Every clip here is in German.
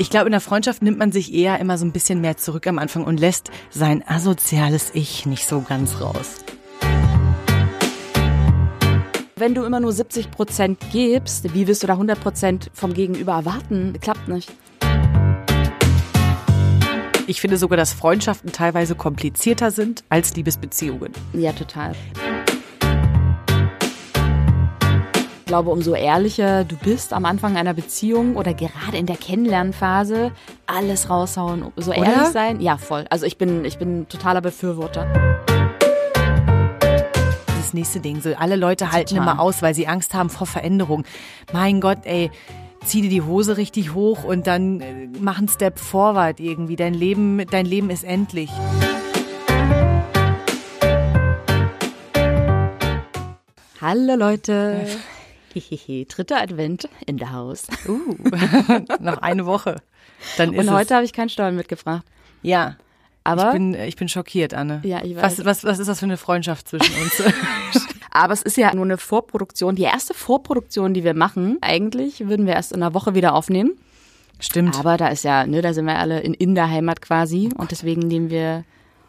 Ich glaube, in der Freundschaft nimmt man sich eher immer so ein bisschen mehr zurück am Anfang und lässt sein asoziales Ich nicht so ganz raus. Wenn du immer nur 70% gibst, wie willst du da 100% vom Gegenüber erwarten? Klappt nicht. Ich finde sogar, dass Freundschaften teilweise komplizierter sind als Liebesbeziehungen. Ja, total. Ich glaube, umso ehrlicher du bist am Anfang einer Beziehung oder gerade in der Kennenlernphase, alles raushauen, so ehrlich oder? Sein. Ja, voll. Also ich bin totaler Befürworter. Das nächste Ding, so alle Leute halten immer aus, weil sie Angst haben vor Veränderung. Mein Gott, ey, zieh dir die Hose richtig hoch und dann mach einen Step forward irgendwie. Dein Leben ist endlich. Hallo Leute. Dritter Advent in der Haus. Noch eine Woche. Dann ist und heute habe ich keinen Stollen mitgebracht. Ja. Aber ich bin schockiert, Anne. Ja, ich weiß. Was ist das für eine Freundschaft zwischen uns? Aber es ist ja nur eine Vorproduktion. Die erste Vorproduktion, die wir machen, eigentlich würden wir erst in einer Woche wieder aufnehmen. Stimmt. Aber da ist ja, ne, da sind wir alle in der Heimat quasi. Und deswegen nehmen wir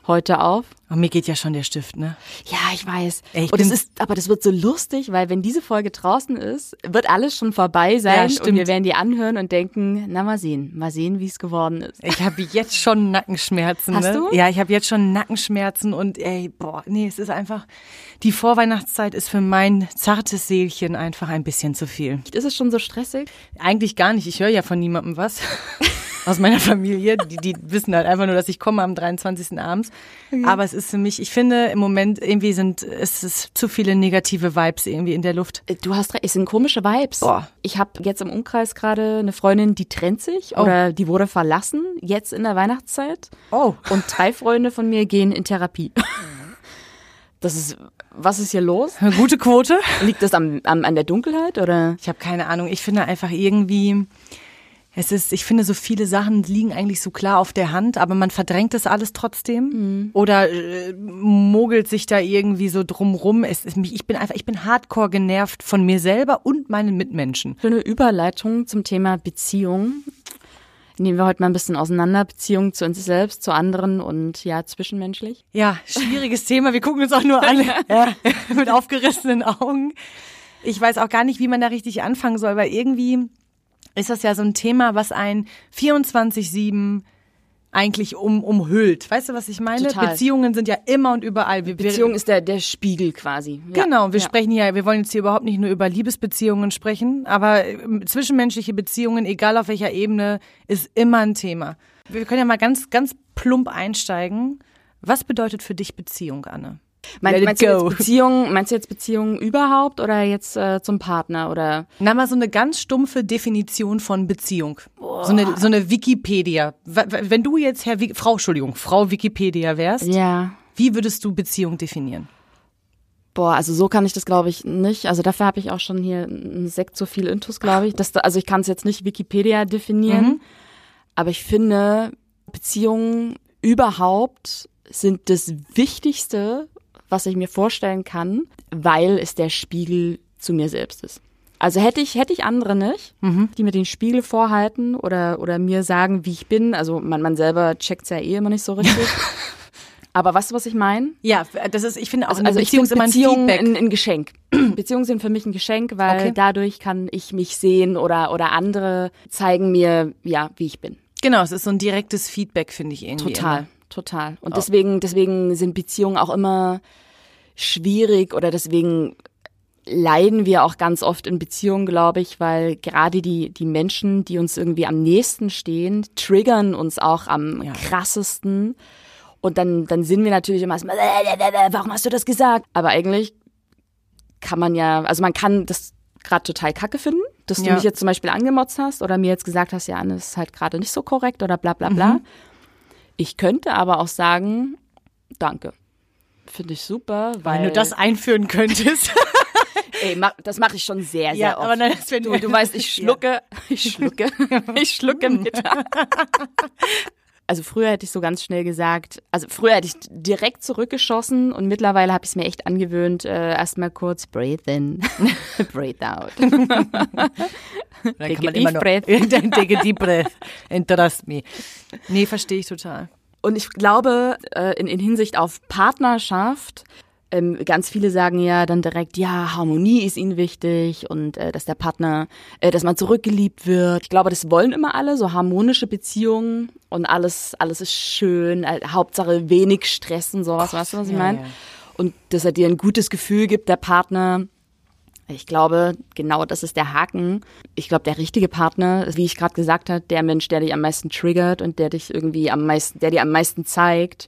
heute auf. Und mir geht ja schon der Stift, ne? Ja, ich weiß. Ey, und aber das wird so lustig, weil wenn diese Folge draußen ist, wird alles schon vorbei sein. Ja, und wir werden die anhören und denken, na mal sehen, wie es geworden ist. Ich habe jetzt schon Nackenschmerzen. Hast du? Ja, ich habe jetzt schon Nackenschmerzen und es ist einfach, die Vorweihnachtszeit ist für mein zartes Seelchen einfach ein bisschen zu viel. Ist es schon so stressig? Eigentlich gar nicht, ich höre ja von niemandem was. Aus meiner Familie, die wissen halt einfach nur, dass ich komme am 23. abends. Okay. Aber es ist für mich, ich finde im Moment irgendwie es ist zu viele negative Vibes irgendwie in der Luft. Du hast recht, es sind komische Vibes. Boah. Ich habe jetzt im Umkreis gerade eine Freundin, die trennt sich oder die wurde verlassen, jetzt in der Weihnachtszeit. Oh. Und 3 Freunde von mir gehen in Therapie. Was ist hier los? Eine gute Quote. Liegt das an der Dunkelheit oder? Ich habe keine Ahnung, ich finde einfach irgendwie... Ich finde, so viele Sachen liegen eigentlich so klar auf der Hand, aber man verdrängt das alles trotzdem oder mogelt sich da irgendwie so drumrum. Ich bin hardcore genervt von mir selber und meinen Mitmenschen. Schöne Überleitung zum Thema Beziehung. Nehmen wir heute mal ein bisschen auseinander, Beziehung zu uns selbst, zu anderen und ja, zwischenmenschlich. Ja, schwieriges Thema, wir gucken uns auch nur an mit aufgerissenen Augen. Ich weiß auch gar nicht, wie man da richtig anfangen soll, weil irgendwie... ist das ja so ein Thema, was einen 24/7 eigentlich umhüllt. Weißt du, was ich meine? Total. Beziehungen sind ja immer und überall. Beziehung ist der Spiegel quasi. Ja. Genau, wir sprechen hier, wir wollen jetzt hier überhaupt nicht nur über Liebesbeziehungen sprechen, aber zwischenmenschliche Beziehungen, egal auf welcher Ebene, ist immer ein Thema. Wir können ja mal ganz, ganz plump einsteigen. Was bedeutet für dich Beziehung, Anne? Meinst du jetzt Beziehung überhaupt oder jetzt zum Partner? Oder? Na, mal so eine ganz stumpfe Definition von Beziehung. Oh. So eine Wikipedia. Wenn du jetzt Frau Wikipedia wärst, ja. Wie würdest du Beziehung definieren? Boah, also so kann ich das, glaube ich, nicht. Also dafür habe ich auch schon hier einen Sekt so viel Intus, glaube ich. Also ich kann es jetzt nicht Wikipedia definieren, aber ich finde, Beziehungen überhaupt sind das Wichtigste, was ich mir vorstellen kann, weil es der Spiegel zu mir selbst ist. Also hätte ich andere nicht, die mir den Spiegel vorhalten oder mir sagen, wie ich bin. Also man selber checkt's ja eh immer nicht so richtig. Aber weißt du, was ich meine? Ja, das ist, ich finde auch, also Beziehung ist immer ein Feedback. Ein Geschenk. Beziehungen sind für mich ein Geschenk, weil dadurch kann ich mich sehen oder andere zeigen mir, ja, wie ich bin. Genau, es ist so ein direktes Feedback, finde ich irgendwie. Total. Und deswegen sind Beziehungen auch immer schwierig oder deswegen leiden wir auch ganz oft in Beziehungen, glaube ich, weil gerade die Menschen, die uns irgendwie am nächsten stehen, triggern uns auch am krassesten. Und dann sind wir natürlich immer erstmal, warum hast du das gesagt? Aber eigentlich kann man man kann das gerade total kacke finden, dass du mich jetzt zum Beispiel angemotzt hast oder mir jetzt gesagt hast, ja, Anne, das ist halt gerade nicht so korrekt oder bla bla bla. Ich könnte aber auch sagen, danke. Finde ich super, weil... Wenn du das einführen könntest. Ey, das mache ich schon sehr, sehr oft. Aber nein, das du weißt, ich schlucke mit. Also früher hätte ich so ganz schnell gesagt, früher hätte ich direkt zurückgeschossen und mittlerweile habe ich es mir echt angewöhnt, erstmal kurz breathe in, breathe out. Dann kann man immer noch take a deep breath and trust me. Nee, verstehe ich total. Und ich glaube, in Hinsicht auf Partnerschaft, ganz viele sagen ja dann direkt, ja, Harmonie ist ihnen wichtig und dass der Partner, dass man zurückgeliebt wird. Ich glaube, das wollen immer alle, so harmonische Beziehungen und alles ist schön, Hauptsache wenig Stress und sowas, weißt du, was ich meine? Ja. Und dass er dir ein gutes Gefühl gibt, der Partner. Ich glaube, genau das ist der Haken. Ich glaube, der richtige Partner, wie ich gerade gesagt habe, der Mensch, der dich am meisten triggert und der dich irgendwie der dir am meisten zeigt,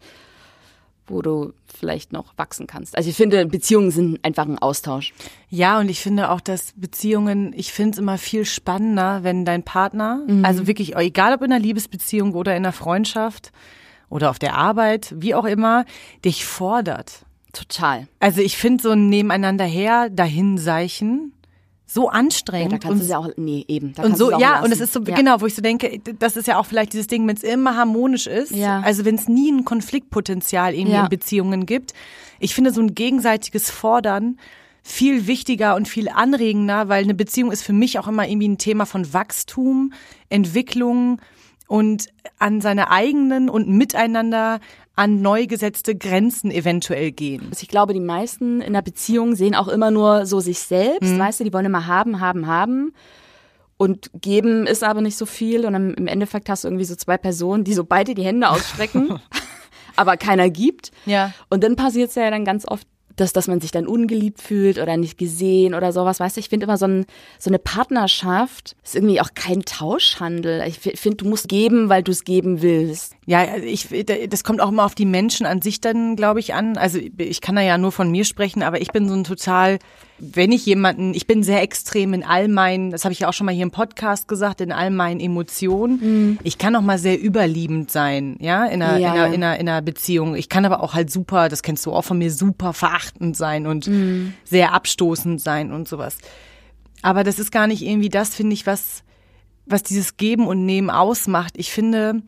wo du vielleicht noch wachsen kannst. Also ich finde, Beziehungen sind einfach ein Austausch. Ja, und ich finde auch, dass Beziehungen, ich finde es immer viel spannender, wenn dein Partner, also wirklich, egal ob in einer Liebesbeziehung oder in einer Freundschaft oder auf der Arbeit, wie auch immer, dich fordert. Total. Also ich finde so ein Nebeneinander her, dahinseichen, so anstrengend. Ja, da kannst du ja auch, nee, eben. Da und so, ja, lassen. Und es ist so, ja. Genau, wo ich so denke, das ist ja auch vielleicht dieses Ding, wenn es immer harmonisch ist, ja. Also wenn es nie ein Konfliktpotenzial irgendwie in Beziehungen gibt. Ich finde so ein gegenseitiges Fordern viel wichtiger und viel anregender, weil eine Beziehung ist für mich auch immer irgendwie ein Thema von Wachstum, Entwicklung und an seine eigenen und miteinander an neu gesetzte Grenzen eventuell gehen. Also ich glaube, die meisten in der Beziehung sehen auch immer nur so sich selbst, weißt du, die wollen immer haben und geben ist aber nicht so viel und im Endeffekt hast du irgendwie so zwei Personen, die so beide die Hände ausstrecken, aber keiner gibt. Ja. Und dann passiert es ja dann ganz oft, dass man sich dann ungeliebt fühlt oder nicht gesehen oder sowas, weißt du, ich finde immer so eine Partnerschaft ist irgendwie auch kein Tauschhandel. Ich finde, du musst geben, weil du es geben willst. Ja, das kommt auch immer auf die Menschen an sich dann, glaube ich, an. Also ich kann da ja nur von mir sprechen, aber ich bin so ein total, ich bin sehr extrem in all meinen, das habe ich ja auch schon mal hier im Podcast gesagt, in all meinen Emotionen. Mhm. Ich kann auch mal sehr überliebend sein, ja, in einer Beziehung. Ich kann aber auch halt super, das kennst du auch von mir, super verachtend sein und sehr abstoßend sein und sowas. Aber das ist gar nicht irgendwie das, finde ich, was dieses Geben und Nehmen ausmacht. Ich finde,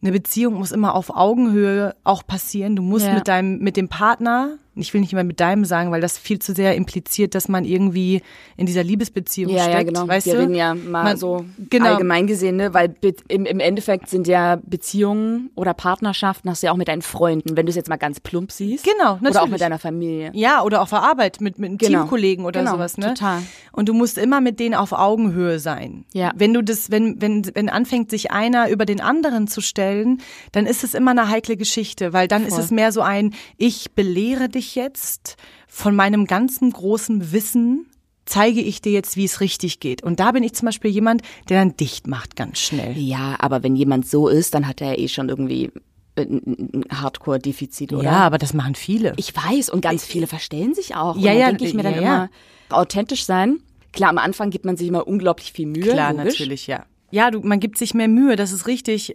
eine Beziehung muss immer auf Augenhöhe auch passieren. Du musst mit dem Partner, ich will nicht immer mit deinem sagen, weil das viel zu sehr impliziert, dass man irgendwie in dieser Liebesbeziehung steckt. Ja, genau. Weißt du? Reden ja mal so allgemein gesehen, ne? Weil im Endeffekt sind ja Beziehungen oder Partnerschaften, hast du ja auch mit deinen Freunden, wenn du es jetzt mal ganz plump siehst. Genau, natürlich. Oder auch mit deiner Familie. Ja, oder auf der Arbeit, mit Teamkollegen oder sowas. Ne? Total. Und du musst immer mit denen auf Augenhöhe sein. Ja. Wenn anfängt, sich einer über den anderen zu stellen, dann ist es immer eine heikle Geschichte, weil dann ist es mehr so ein, ich belehre dich jetzt von meinem ganzen großen Wissen, zeige ich dir jetzt, wie es richtig geht. Und da bin ich zum Beispiel jemand, der dann dicht macht ganz schnell. Ja, aber wenn jemand so ist, dann hat er eh schon irgendwie ein Hardcore-Defizit, oder? Ja, aber das machen viele. Ich weiß, und ganz viele verstellen sich auch. Ja, und dann denke ich mir dann immer, authentisch sein. Klar, am Anfang gibt man sich immer unglaublich viel Mühe. Klar, logisch. Natürlich, ja. Ja, man gibt sich mehr Mühe, das ist richtig.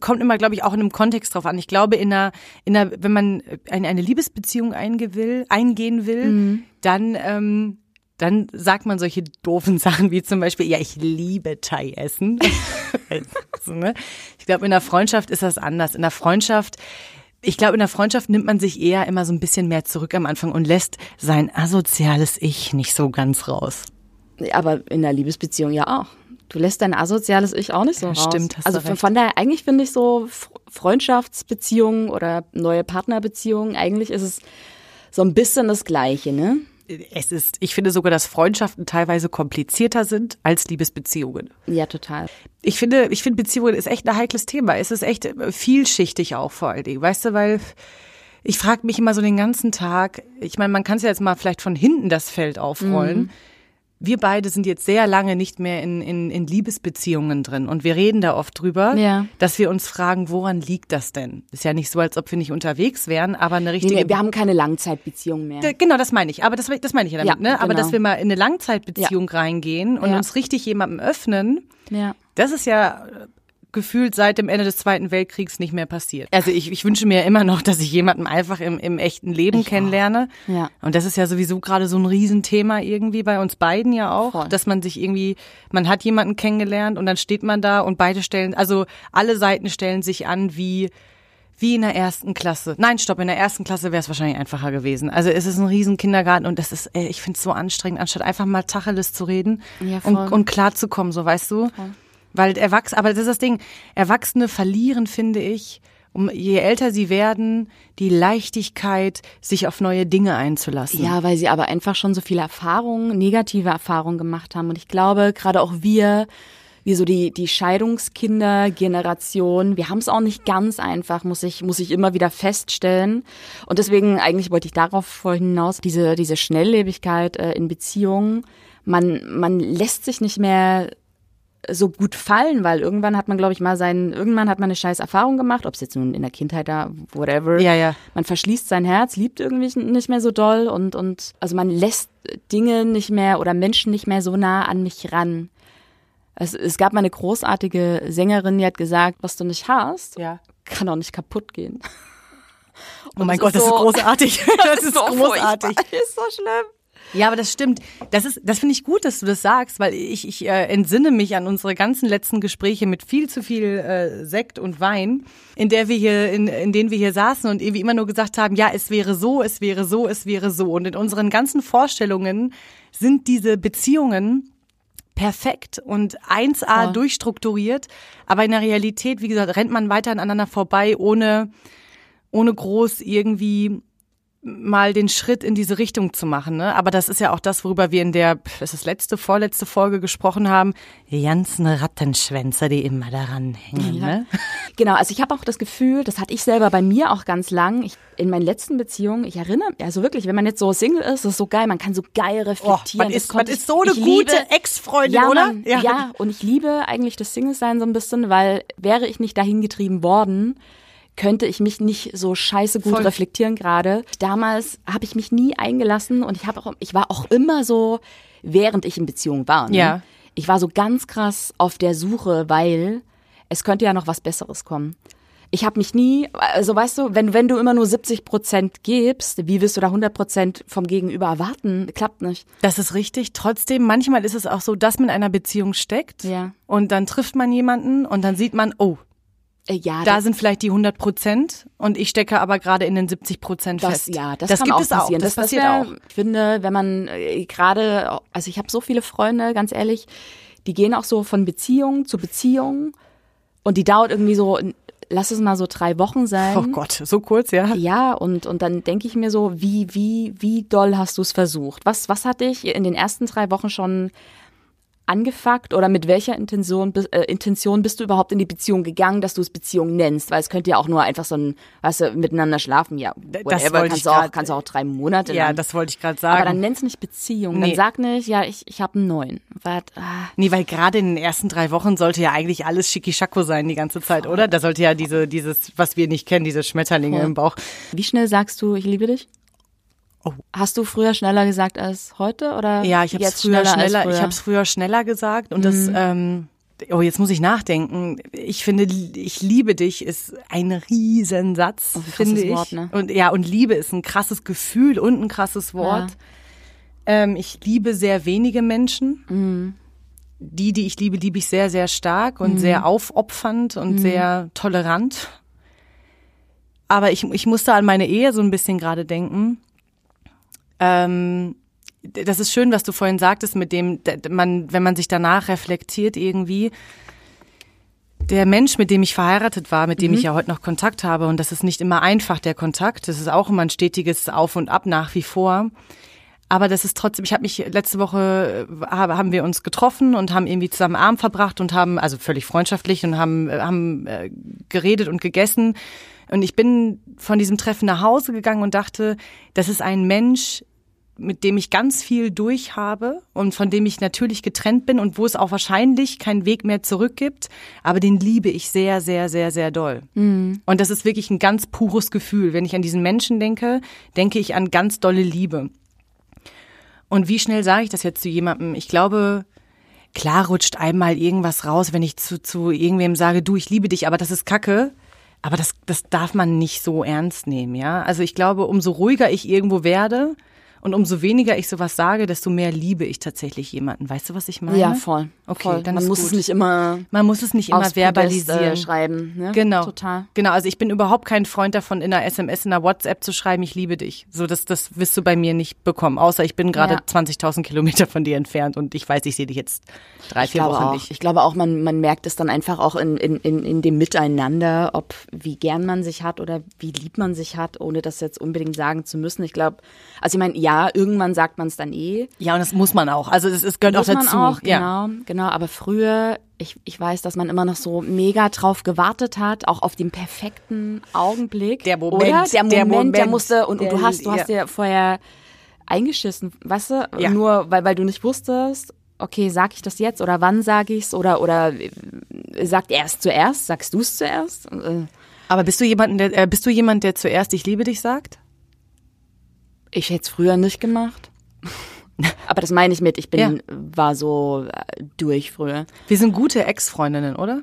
Kommt immer, glaube ich, auch in einem Kontext drauf an. Ich glaube, wenn man eine Liebesbeziehung eingehen will, dann dann sagt man solche doofen Sachen wie zum Beispiel, ja, ich liebe Thai-Essen. Also, ne? Ich glaube, in der Freundschaft ist das anders. In der Freundschaft nimmt man sich eher immer so ein bisschen mehr zurück am Anfang und lässt sein asoziales Ich nicht so ganz raus. Aber in der Liebesbeziehung ja auch. Du lässt dein asoziales Ich auch nicht so raus. Stimmt, hast du recht. Also von daher, eigentlich finde ich so Freundschaftsbeziehungen oder neue Partnerbeziehungen, eigentlich ist es so ein bisschen das Gleiche, ne? Ich finde sogar, dass Freundschaften teilweise komplizierter sind als Liebesbeziehungen. Ja, total. Ich finde Beziehungen ist echt ein heikles Thema. Es ist echt vielschichtig auch vor allen Dingen, weißt du, weil ich frage mich immer so den ganzen Tag, ich meine, man kann es ja jetzt mal vielleicht von hinten das Feld aufrollen, Wir beide sind jetzt sehr lange nicht mehr in Liebesbeziehungen drin und wir reden da oft drüber, dass wir uns fragen, woran liegt das denn? Ist ja nicht so, als ob wir nicht unterwegs wären, aber eine richtige… Nee, wir haben keine Langzeitbeziehung mehr. Genau, das meine ich. Aber das meine ich ja damit. Ja, ne? Aber genau, dass wir mal in eine Langzeitbeziehung reingehen und uns richtig jemandem öffnen, das ist ja… gefühlt seit dem Ende des Zweiten Weltkriegs nicht mehr passiert. Also ich wünsche mir immer noch, dass ich jemanden einfach im echten Leben kennenlerne. Ja. Und das ist ja sowieso gerade so ein Riesenthema irgendwie bei uns beiden ja auch, dass man sich irgendwie, man hat jemanden kennengelernt und dann steht man da und alle Seiten stellen sich an, wie wie in der ersten Klasse. Nein, stopp, in der ersten Klasse wäre es wahrscheinlich einfacher gewesen. Also es ist ein riesen Kindergarten und das ist, ey, ich finde es so anstrengend, anstatt einfach mal Tacheles zu reden, ja, und klarzukommen, so, weißt du? Voll. Weil Erwachsene, aber das ist das Ding, Erwachsene verlieren, finde ich, je älter sie werden, die Leichtigkeit, sich auf neue Dinge einzulassen. Ja, weil sie aber einfach schon so viele Erfahrungen, negative Erfahrungen gemacht haben. Und ich glaube, gerade auch wir so die Scheidungskinder-Generation, wir haben es auch nicht ganz einfach, muss ich immer wieder feststellen. Und deswegen, eigentlich wollte ich darauf vorhin hinaus, diese Schnelllebigkeit in Beziehungen, man lässt sich nicht mehr so gut fallen, weil irgendwann hat man, glaube ich, mal irgendwann hat man eine scheiß Erfahrung gemacht, ob es jetzt nun in der Kindheit da, whatever. Ja, ja. Man verschließt sein Herz, liebt irgendwie nicht mehr so doll und also man lässt Dinge nicht mehr oder Menschen nicht mehr so nah an mich ran. Es gab mal eine großartige Sängerin, die hat gesagt, was du nicht hast, ja, kann auch nicht kaputt gehen. Oh mein Gott, das ist großartig. Das ist großartig. Das ist so schlimm. Ja, aber das stimmt. Das finde ich gut, dass du das sagst, weil ich entsinne mich an unsere ganzen letzten Gespräche mit viel zu viel Sekt und Wein, in denen wir hier saßen und irgendwie immer nur gesagt haben, ja, es wäre so, es wäre so, es wäre so. Und in unseren ganzen Vorstellungen sind diese Beziehungen perfekt und 1A durchstrukturiert, aber in der Realität, wie gesagt, rennt man weiter aneinander vorbei, ohne groß irgendwie mal den Schritt in diese Richtung zu machen, ne? Aber das ist ja auch das, worüber wir in der, das ist vorletzte Folge gesprochen haben, die ganzen Rattenschwänzer, die immer daran hängen, ja, ne? Genau, also ich habe auch das Gefühl, das hatte ich selber bei mir auch ganz lang, in meinen letzten Beziehungen, ich erinnere mich, also wirklich, wenn man jetzt so Single ist, das ist so geil, man kann so geil reflektieren. Man ist so eine gute Ex-Freundin, ja, oder? Ja. Ja, und ich liebe eigentlich das Single-Sein so ein bisschen, weil wäre ich nicht dahin getrieben worden, könnte ich mich nicht so scheiße gut reflektieren gerade. Damals habe ich mich nie eingelassen und ich war auch immer so, während ich in Beziehung war, ne? Ja. Ich war so ganz krass auf der Suche, weil es könnte ja noch was Besseres kommen. Ich habe mich nie, also weißt du, wenn du immer nur 70% gibst, wie willst du da 100% vom Gegenüber erwarten? Klappt nicht. Das ist richtig. Trotzdem, manchmal ist es auch so, dass man in einer Beziehung steckt, ja, und dann trifft man jemanden und dann sieht man, oh, ja, da sind vielleicht die 100% und ich stecke aber gerade in den 70% fest. Ja, das kann auch passieren. Das passiert auch. Ich finde, wenn man gerade, also ich habe so viele Freunde, ganz ehrlich, die gehen auch so von Beziehung zu Beziehung und die dauert irgendwie so, lass es mal so 3 Wochen sein. Oh Gott, so kurz, ja. Ja, und dann denke ich mir so, wie doll hast du es versucht? Was hat dich in den ersten 3 Wochen schon angefuckt oder mit welcher Intention bist du überhaupt in die Beziehung gegangen, dass du es Beziehung nennst? Weil es könnte ja auch nur einfach so ein, weißt du, miteinander schlafen, ja, whatever, kannst du auch 3 Monate. Ja, das wollte ich gerade sagen. Aber dann nenn's nicht Beziehung, nee. Dann sag nicht, ja, ich habe einen neuen. Nee, weil gerade in den ersten 3 Wochen sollte ja eigentlich alles Schikischako sein die ganze Zeit, oder? Da sollte ja dieses, was wir nicht kennen, diese Schmetterlinge im Bauch. Wie schnell sagst du, ich liebe dich? Oh. Hast du früher schneller gesagt als heute oder? Ja, ich habe es früher schneller gesagt und das. Oh, jetzt muss ich nachdenken. Ich finde, ich liebe dich ist ein Riesensatz, oh, finde ich. Wort, ne? Und ja, und Liebe ist ein krasses Gefühl und ein krasses Wort. Ja. Ich liebe sehr wenige Menschen. Mhm. Die ich liebe ich sehr, sehr stark und sehr aufopfernd und sehr tolerant. Aber ich musste an meine Ehe so ein bisschen gerade denken. Das ist schön, was du vorhin sagtest, mit dem, wenn man sich danach reflektiert irgendwie. Der Mensch, mit dem ich verheiratet war, mit dem ich ja heute noch Kontakt habe, und das ist nicht immer einfach, der Kontakt, das ist auch immer ein stetiges Auf und Ab nach wie vor. Aber das ist trotzdem, letzte Woche haben wir uns getroffen und haben irgendwie zusammen Abend verbracht und haben, also völlig freundschaftlich, und haben geredet und gegessen. Und ich bin von diesem Treffen nach Hause gegangen und dachte, das ist ein Mensch, mit dem ich ganz viel durch habe und von dem ich natürlich getrennt bin und wo es auch wahrscheinlich keinen Weg mehr zurück gibt, aber den liebe ich sehr, sehr, sehr, sehr doll. Mhm. Und das ist wirklich ein ganz pures Gefühl. Wenn ich an diesen Menschen denke, denke ich an ganz dolle Liebe. Und wie schnell sage ich das jetzt zu jemandem? Ich glaube, klar rutscht einmal irgendwas raus, wenn ich zu irgendwem sage, du, ich liebe dich, aber das ist Kacke. Aber das darf man nicht so ernst nehmen, ja? Also ich glaube, umso ruhiger ich irgendwo werde, Und umso weniger ich sowas sage, desto mehr liebe ich tatsächlich jemanden. Weißt du, was ich meine? Ja, voll. Okay, voll. Dann man ist muss gut. Man muss es nicht immer verbalisieren. Schreiben. Ne? Genau. Total. Genau, also ich bin überhaupt kein Freund davon, in einer SMS, in einer WhatsApp zu schreiben, ich liebe dich. So, das wirst du bei mir nicht bekommen. Außer ich bin gerade 20.000 Kilometer von dir entfernt und ich weiß, ich sehe dich jetzt 3-4 Wochen nicht. Ich glaube auch, man merkt es dann einfach auch in dem Miteinander, ob wie gern man sich hat oder wie lieb man sich hat, ohne das jetzt unbedingt sagen zu müssen. Ich glaube, also ich meine, ja, irgendwann sagt man es dann eh. Ja, und das muss man auch. Also es gehört auch dazu. Man auch, ja. Genau. Aber früher, ich weiß, dass man immer noch so mega drauf gewartet hat, auch auf den perfekten Augenblick. Der Moment. Oder? Der Moment. Der musste, und du hast dir vorher eingeschissen, weißt du? Ja. Nur, weil du nicht wusstest, okay, sag ich das jetzt oder wann sage ich's oder sagt er es zuerst, sagst du es zuerst? Aber bist du jemand, der zuerst ich liebe dich sagt? Ich hätte es früher nicht gemacht. Aber das meine ich mit, war so durch früher. Wir sind gute Ex-Freundinnen, oder?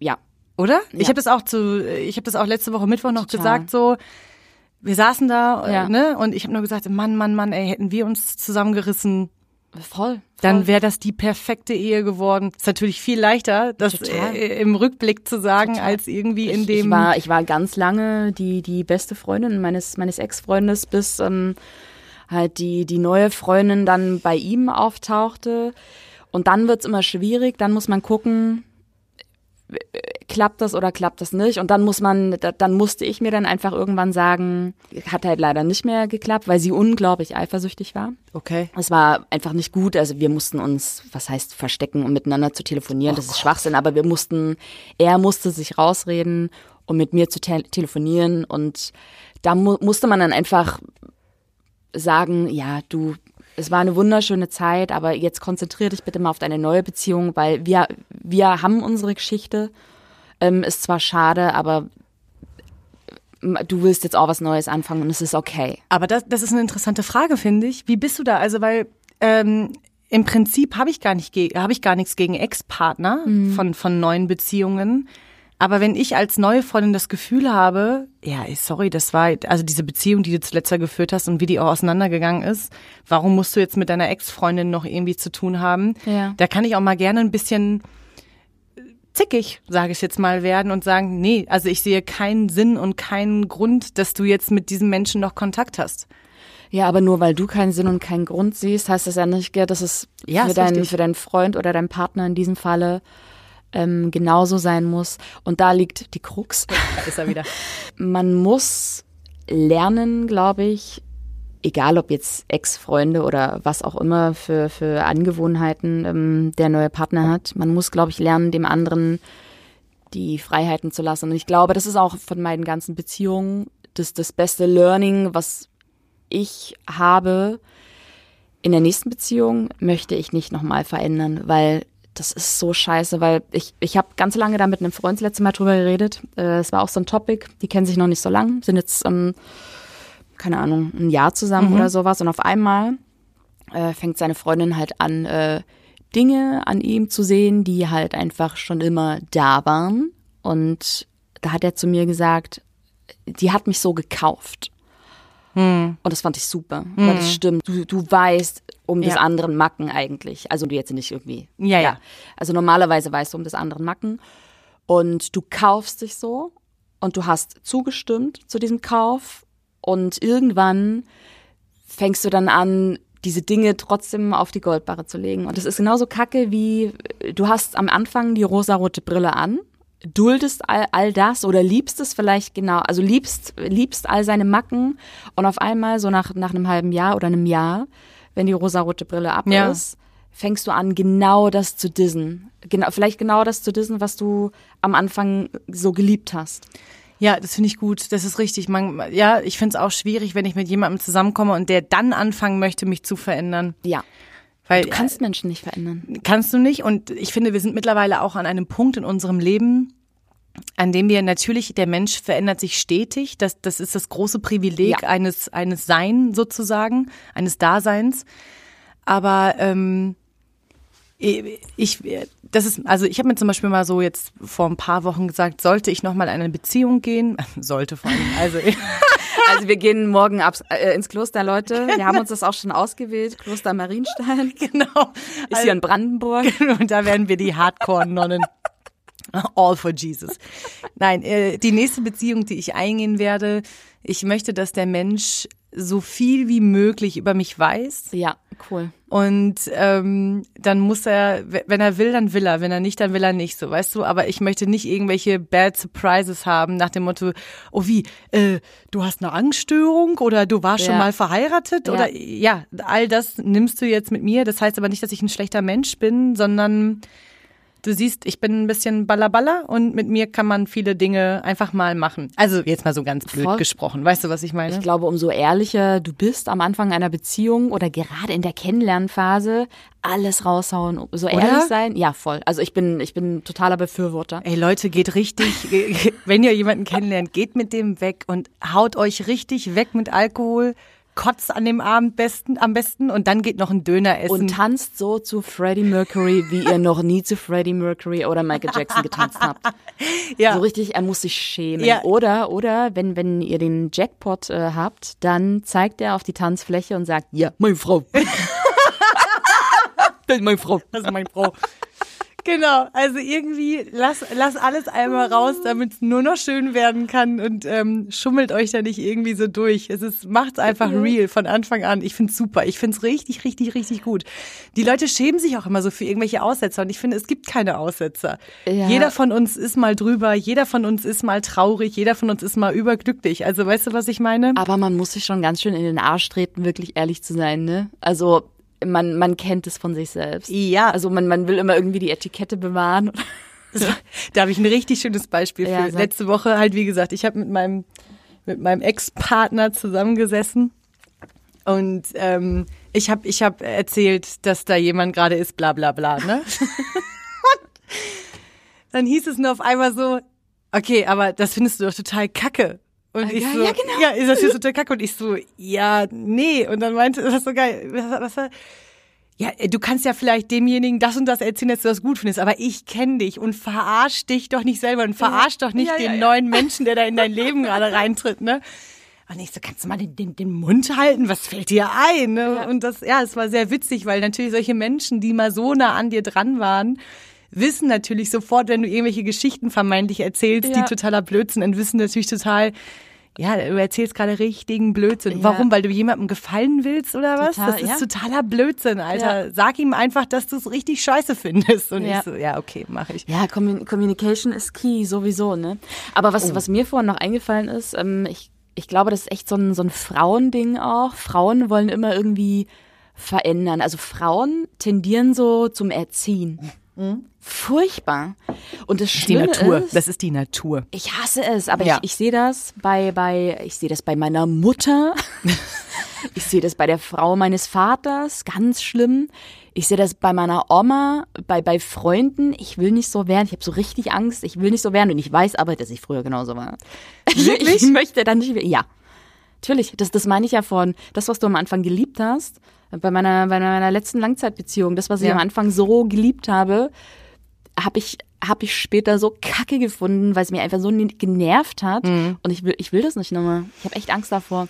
Ja. Oder? Ja. Ich habe das auch letzte Woche Mittwoch noch gesagt, so, wir saßen da, ne? Und ich habe nur gesagt, Mann, ey, hätten wir uns zusammengerissen. Voll. Dann wäre das die perfekte Ehe geworden. Ist natürlich viel leichter, das im Rückblick zu sagen, als irgendwie in dem... Ich war ganz lange die beste Freundin meines Ex-Freundes, bis halt die neue Freundin dann bei ihm auftauchte. Und dann wird's immer schwierig, dann muss man gucken, klappt das oder klappt das nicht? Und dann musste ich mir dann einfach irgendwann sagen, hat halt leider nicht mehr geklappt, weil sie unglaublich eifersüchtig war. Okay. Es war einfach nicht gut, also wir mussten uns, was heißt verstecken, um miteinander zu telefonieren, das ist Schwachsinn, aber er musste sich rausreden, um mit mir zu telefonieren und da musste man dann einfach sagen, ja, du, es war eine wunderschöne Zeit, aber jetzt konzentrier dich bitte mal auf deine neue Beziehung, weil wir haben unsere Geschichte. Ist zwar schade, aber du willst jetzt auch was Neues anfangen und es ist okay. Aber das ist eine interessante Frage, finde ich. Wie bist du da? Also, weil im Prinzip habe ich gar nichts gegen Ex-Partner von neuen Beziehungen. Aber wenn ich als neue Freundin das Gefühl habe, ja, sorry, das war, also diese Beziehung, die du zuletzt geführt hast und wie die auch auseinandergegangen ist, warum musst du jetzt mit deiner Ex-Freundin noch irgendwie zu tun haben? Ja. Da kann ich auch mal gerne ein bisschen zickig, sage ich jetzt mal, werden und sagen, nee, also ich sehe keinen Sinn und keinen Grund, dass du jetzt mit diesem Menschen noch Kontakt hast. Ja, aber nur weil du keinen Sinn und keinen Grund siehst, heißt das ja nicht, dass es für deinen Freund oder deinen Partner in diesem Falle genauso sein muss. Und da liegt die Krux. Da ist er wieder. Man muss lernen, glaube ich, egal ob jetzt Ex-Freunde oder was auch immer für Angewohnheiten der neue Partner hat, man muss, glaube ich, lernen, dem anderen die Freiheiten zu lassen. Und ich glaube, das ist auch von meinen ganzen Beziehungen das beste Learning, was ich habe. In der nächsten Beziehung möchte ich nicht nochmal verändern, weil das ist so scheiße, weil ich habe ganz lange da mit einem Freund das letzte Mal drüber geredet. Es war auch so ein Topic, die kennen sich noch nicht so lang, sind jetzt keine Ahnung, ein Jahr zusammen oder sowas. Und auf einmal fängt seine Freundin halt an, Dinge an ihm zu sehen, die halt einfach schon immer da waren. Und da hat er zu mir gesagt, die hat mich so gekauft. Hm. Und das fand ich super, weil das stimmt. Du weißt um des anderen Macken eigentlich. Also du jetzt nicht irgendwie. Ja. Also normalerweise weißt du um des anderen Macken. Und du kaufst dich so und du hast zugestimmt zu diesem Kauf. Und irgendwann fängst du dann an, diese Dinge trotzdem auf die Goldbarre zu legen. Und das ist genauso kacke wie, du hast am Anfang die rosarote Brille an, duldest all das oder liebst es vielleicht genau, also liebst all seine Macken und auf einmal so nach einem halben Jahr oder einem Jahr, wenn die rosarote Brille ab ist, fängst du an, genau das zu dissen. Was du am Anfang so geliebt hast. Ja, das finde ich gut, das ist richtig. Ich finde es auch schwierig, wenn ich mit jemandem zusammenkomme und der dann anfangen möchte, mich zu verändern. Ja, weil du kannst Menschen nicht verändern. Kannst du nicht, und ich finde, wir sind mittlerweile auch an einem Punkt in unserem Leben, an dem wir natürlich, der Mensch verändert sich stetig, das ist das große Privileg eines Sein sozusagen, eines Daseins, aber ich habe mir zum Beispiel mal so jetzt vor ein paar Wochen gesagt, sollte ich nochmal in eine Beziehung gehen? Sollte vor allem. Also Also wir gehen morgen ins Kloster, Leute. Wir haben uns das auch schon ausgewählt. Kloster Marienstein. Genau. Ist hier in Brandenburg. Und da werden wir die Hardcore-Nonnen. All for Jesus. Nein, die nächste Beziehung, die ich eingehen werde, ich möchte, dass der Mensch so viel wie möglich über mich weiß. Ja, cool. Und dann muss er, wenn er will, dann will er. Wenn er nicht, dann will er nicht, so, weißt du. Aber ich möchte nicht irgendwelche bad surprises haben nach dem Motto, oh wie, du hast eine Angststörung oder du warst schon mal verheiratet oder ja, all das nimmst du jetzt mit mir. Das heißt aber nicht, dass ich ein schlechter Mensch bin, sondern... Du siehst, ich bin ein bisschen ballaballa und mit mir kann man viele Dinge einfach mal machen. Also jetzt mal so ganz blöd gesprochen, weißt du, was ich meine? Ich glaube, umso ehrlicher du bist am Anfang einer Beziehung oder gerade in der Kennenlernphase, alles raushauen, so ehrlich sein. Ja, voll. Also ich bin totaler Befürworter. Ey Leute, geht richtig, wenn ihr jemanden kennenlernt, geht mit dem weg und haut euch richtig weg mit Alkohol. Kotzt an dem Abend am besten und dann geht noch ein Döner essen. Und tanzt so zu Freddie Mercury, wie ihr noch nie zu Freddie Mercury oder Michael Jackson getanzt habt. Ja. So richtig, er muss sich schämen. Ja. Oder wenn ihr den Jackpot habt, dann zeigt er auf die Tanzfläche und sagt, ja, meine Frau. Das ist meine Frau. Das ist meine Frau. Genau, also irgendwie lass alles einmal raus, damit es nur noch schön werden kann und schummelt euch da nicht irgendwie so durch. Macht's einfach real von Anfang an. Ich find's super. Ich find's richtig, richtig, richtig gut. Die Leute schämen sich auch immer so für irgendwelche Aussetzer und ich finde, es gibt keine Aussetzer. Ja. Jeder von uns ist mal drüber, jeder von uns ist mal traurig, jeder von uns ist mal überglücklich. Also weißt du, was ich meine? Aber man muss sich schon ganz schön in den Arsch treten, wirklich ehrlich zu sein, ne? Also... Man kennt es von sich selbst. Ja. Also man will immer irgendwie die Etikette bewahren. So. Da habe ich ein richtig schönes Beispiel für. Ja, letzte Woche halt, wie gesagt, ich habe mit meinem Ex-Partner zusammengesessen und ich hab erzählt, dass da jemand gerade ist, bla bla bla. Ne? Dann hieß es nur auf einmal so, okay, aber das findest du doch total kacke. Und ich so, ja, genau. Ja, ist das hier so der Kacke? Und ich so, ja, nee. Und dann meinte, das ist so geil. Was, ja, du kannst ja vielleicht demjenigen das und das erzählen, dass du das gut findest. Aber ich kenne dich und verarsch dich doch nicht selber und verarsch doch nicht den neuen Menschen, der da in dein Leben gerade reintritt, ne? Und ich so, kannst du mal den Mund halten? Was fällt dir ein? Ne? Ja. Und das, ja, es war sehr witzig, weil natürlich solche Menschen, die mal so nah an dir dran waren, wissen natürlich sofort, wenn du irgendwelche Geschichten vermeintlich erzählst, die totaler Blödsinn sind, wissen natürlich total, ja, du erzählst gerade richtigen Blödsinn. Ja. Warum? Weil du jemandem gefallen willst oder was? Total, das ist totaler Blödsinn, Alter. Ja. Sag ihm einfach, dass du es richtig scheiße findest. Und ich so, ja, okay, mach ich. Ja, Communication is key, sowieso, ne? Aber was mir vorhin noch eingefallen ist, ich glaube, das ist echt so ein Frauending auch. Frauen wollen immer irgendwie verändern. Also Frauen tendieren so zum Erziehen. Mhm. Furchtbar. Und das Schlimme ist, das ist die Natur. Ich hasse es, aber ich sehe das bei meiner Mutter. Ich sehe das bei der Frau meines Vaters, ganz schlimm. Ich sehe das bei meiner Oma, bei Freunden. Ich will nicht so werden. Ich habe so richtig Angst. Ich will nicht so werden und ich weiß aber, dass ich früher genauso war. Wirklich? Ich möchte dann nicht mehr. Ja. Natürlich, das meine ich ja von, das, was du am Anfang geliebt hast, bei meiner letzten Langzeitbeziehung, das, was ich am Anfang so geliebt habe, habe ich später so kacke gefunden, weil es mir einfach so genervt hat. Mhm. Und ich will das nicht nochmal. Ich habe echt Angst davor.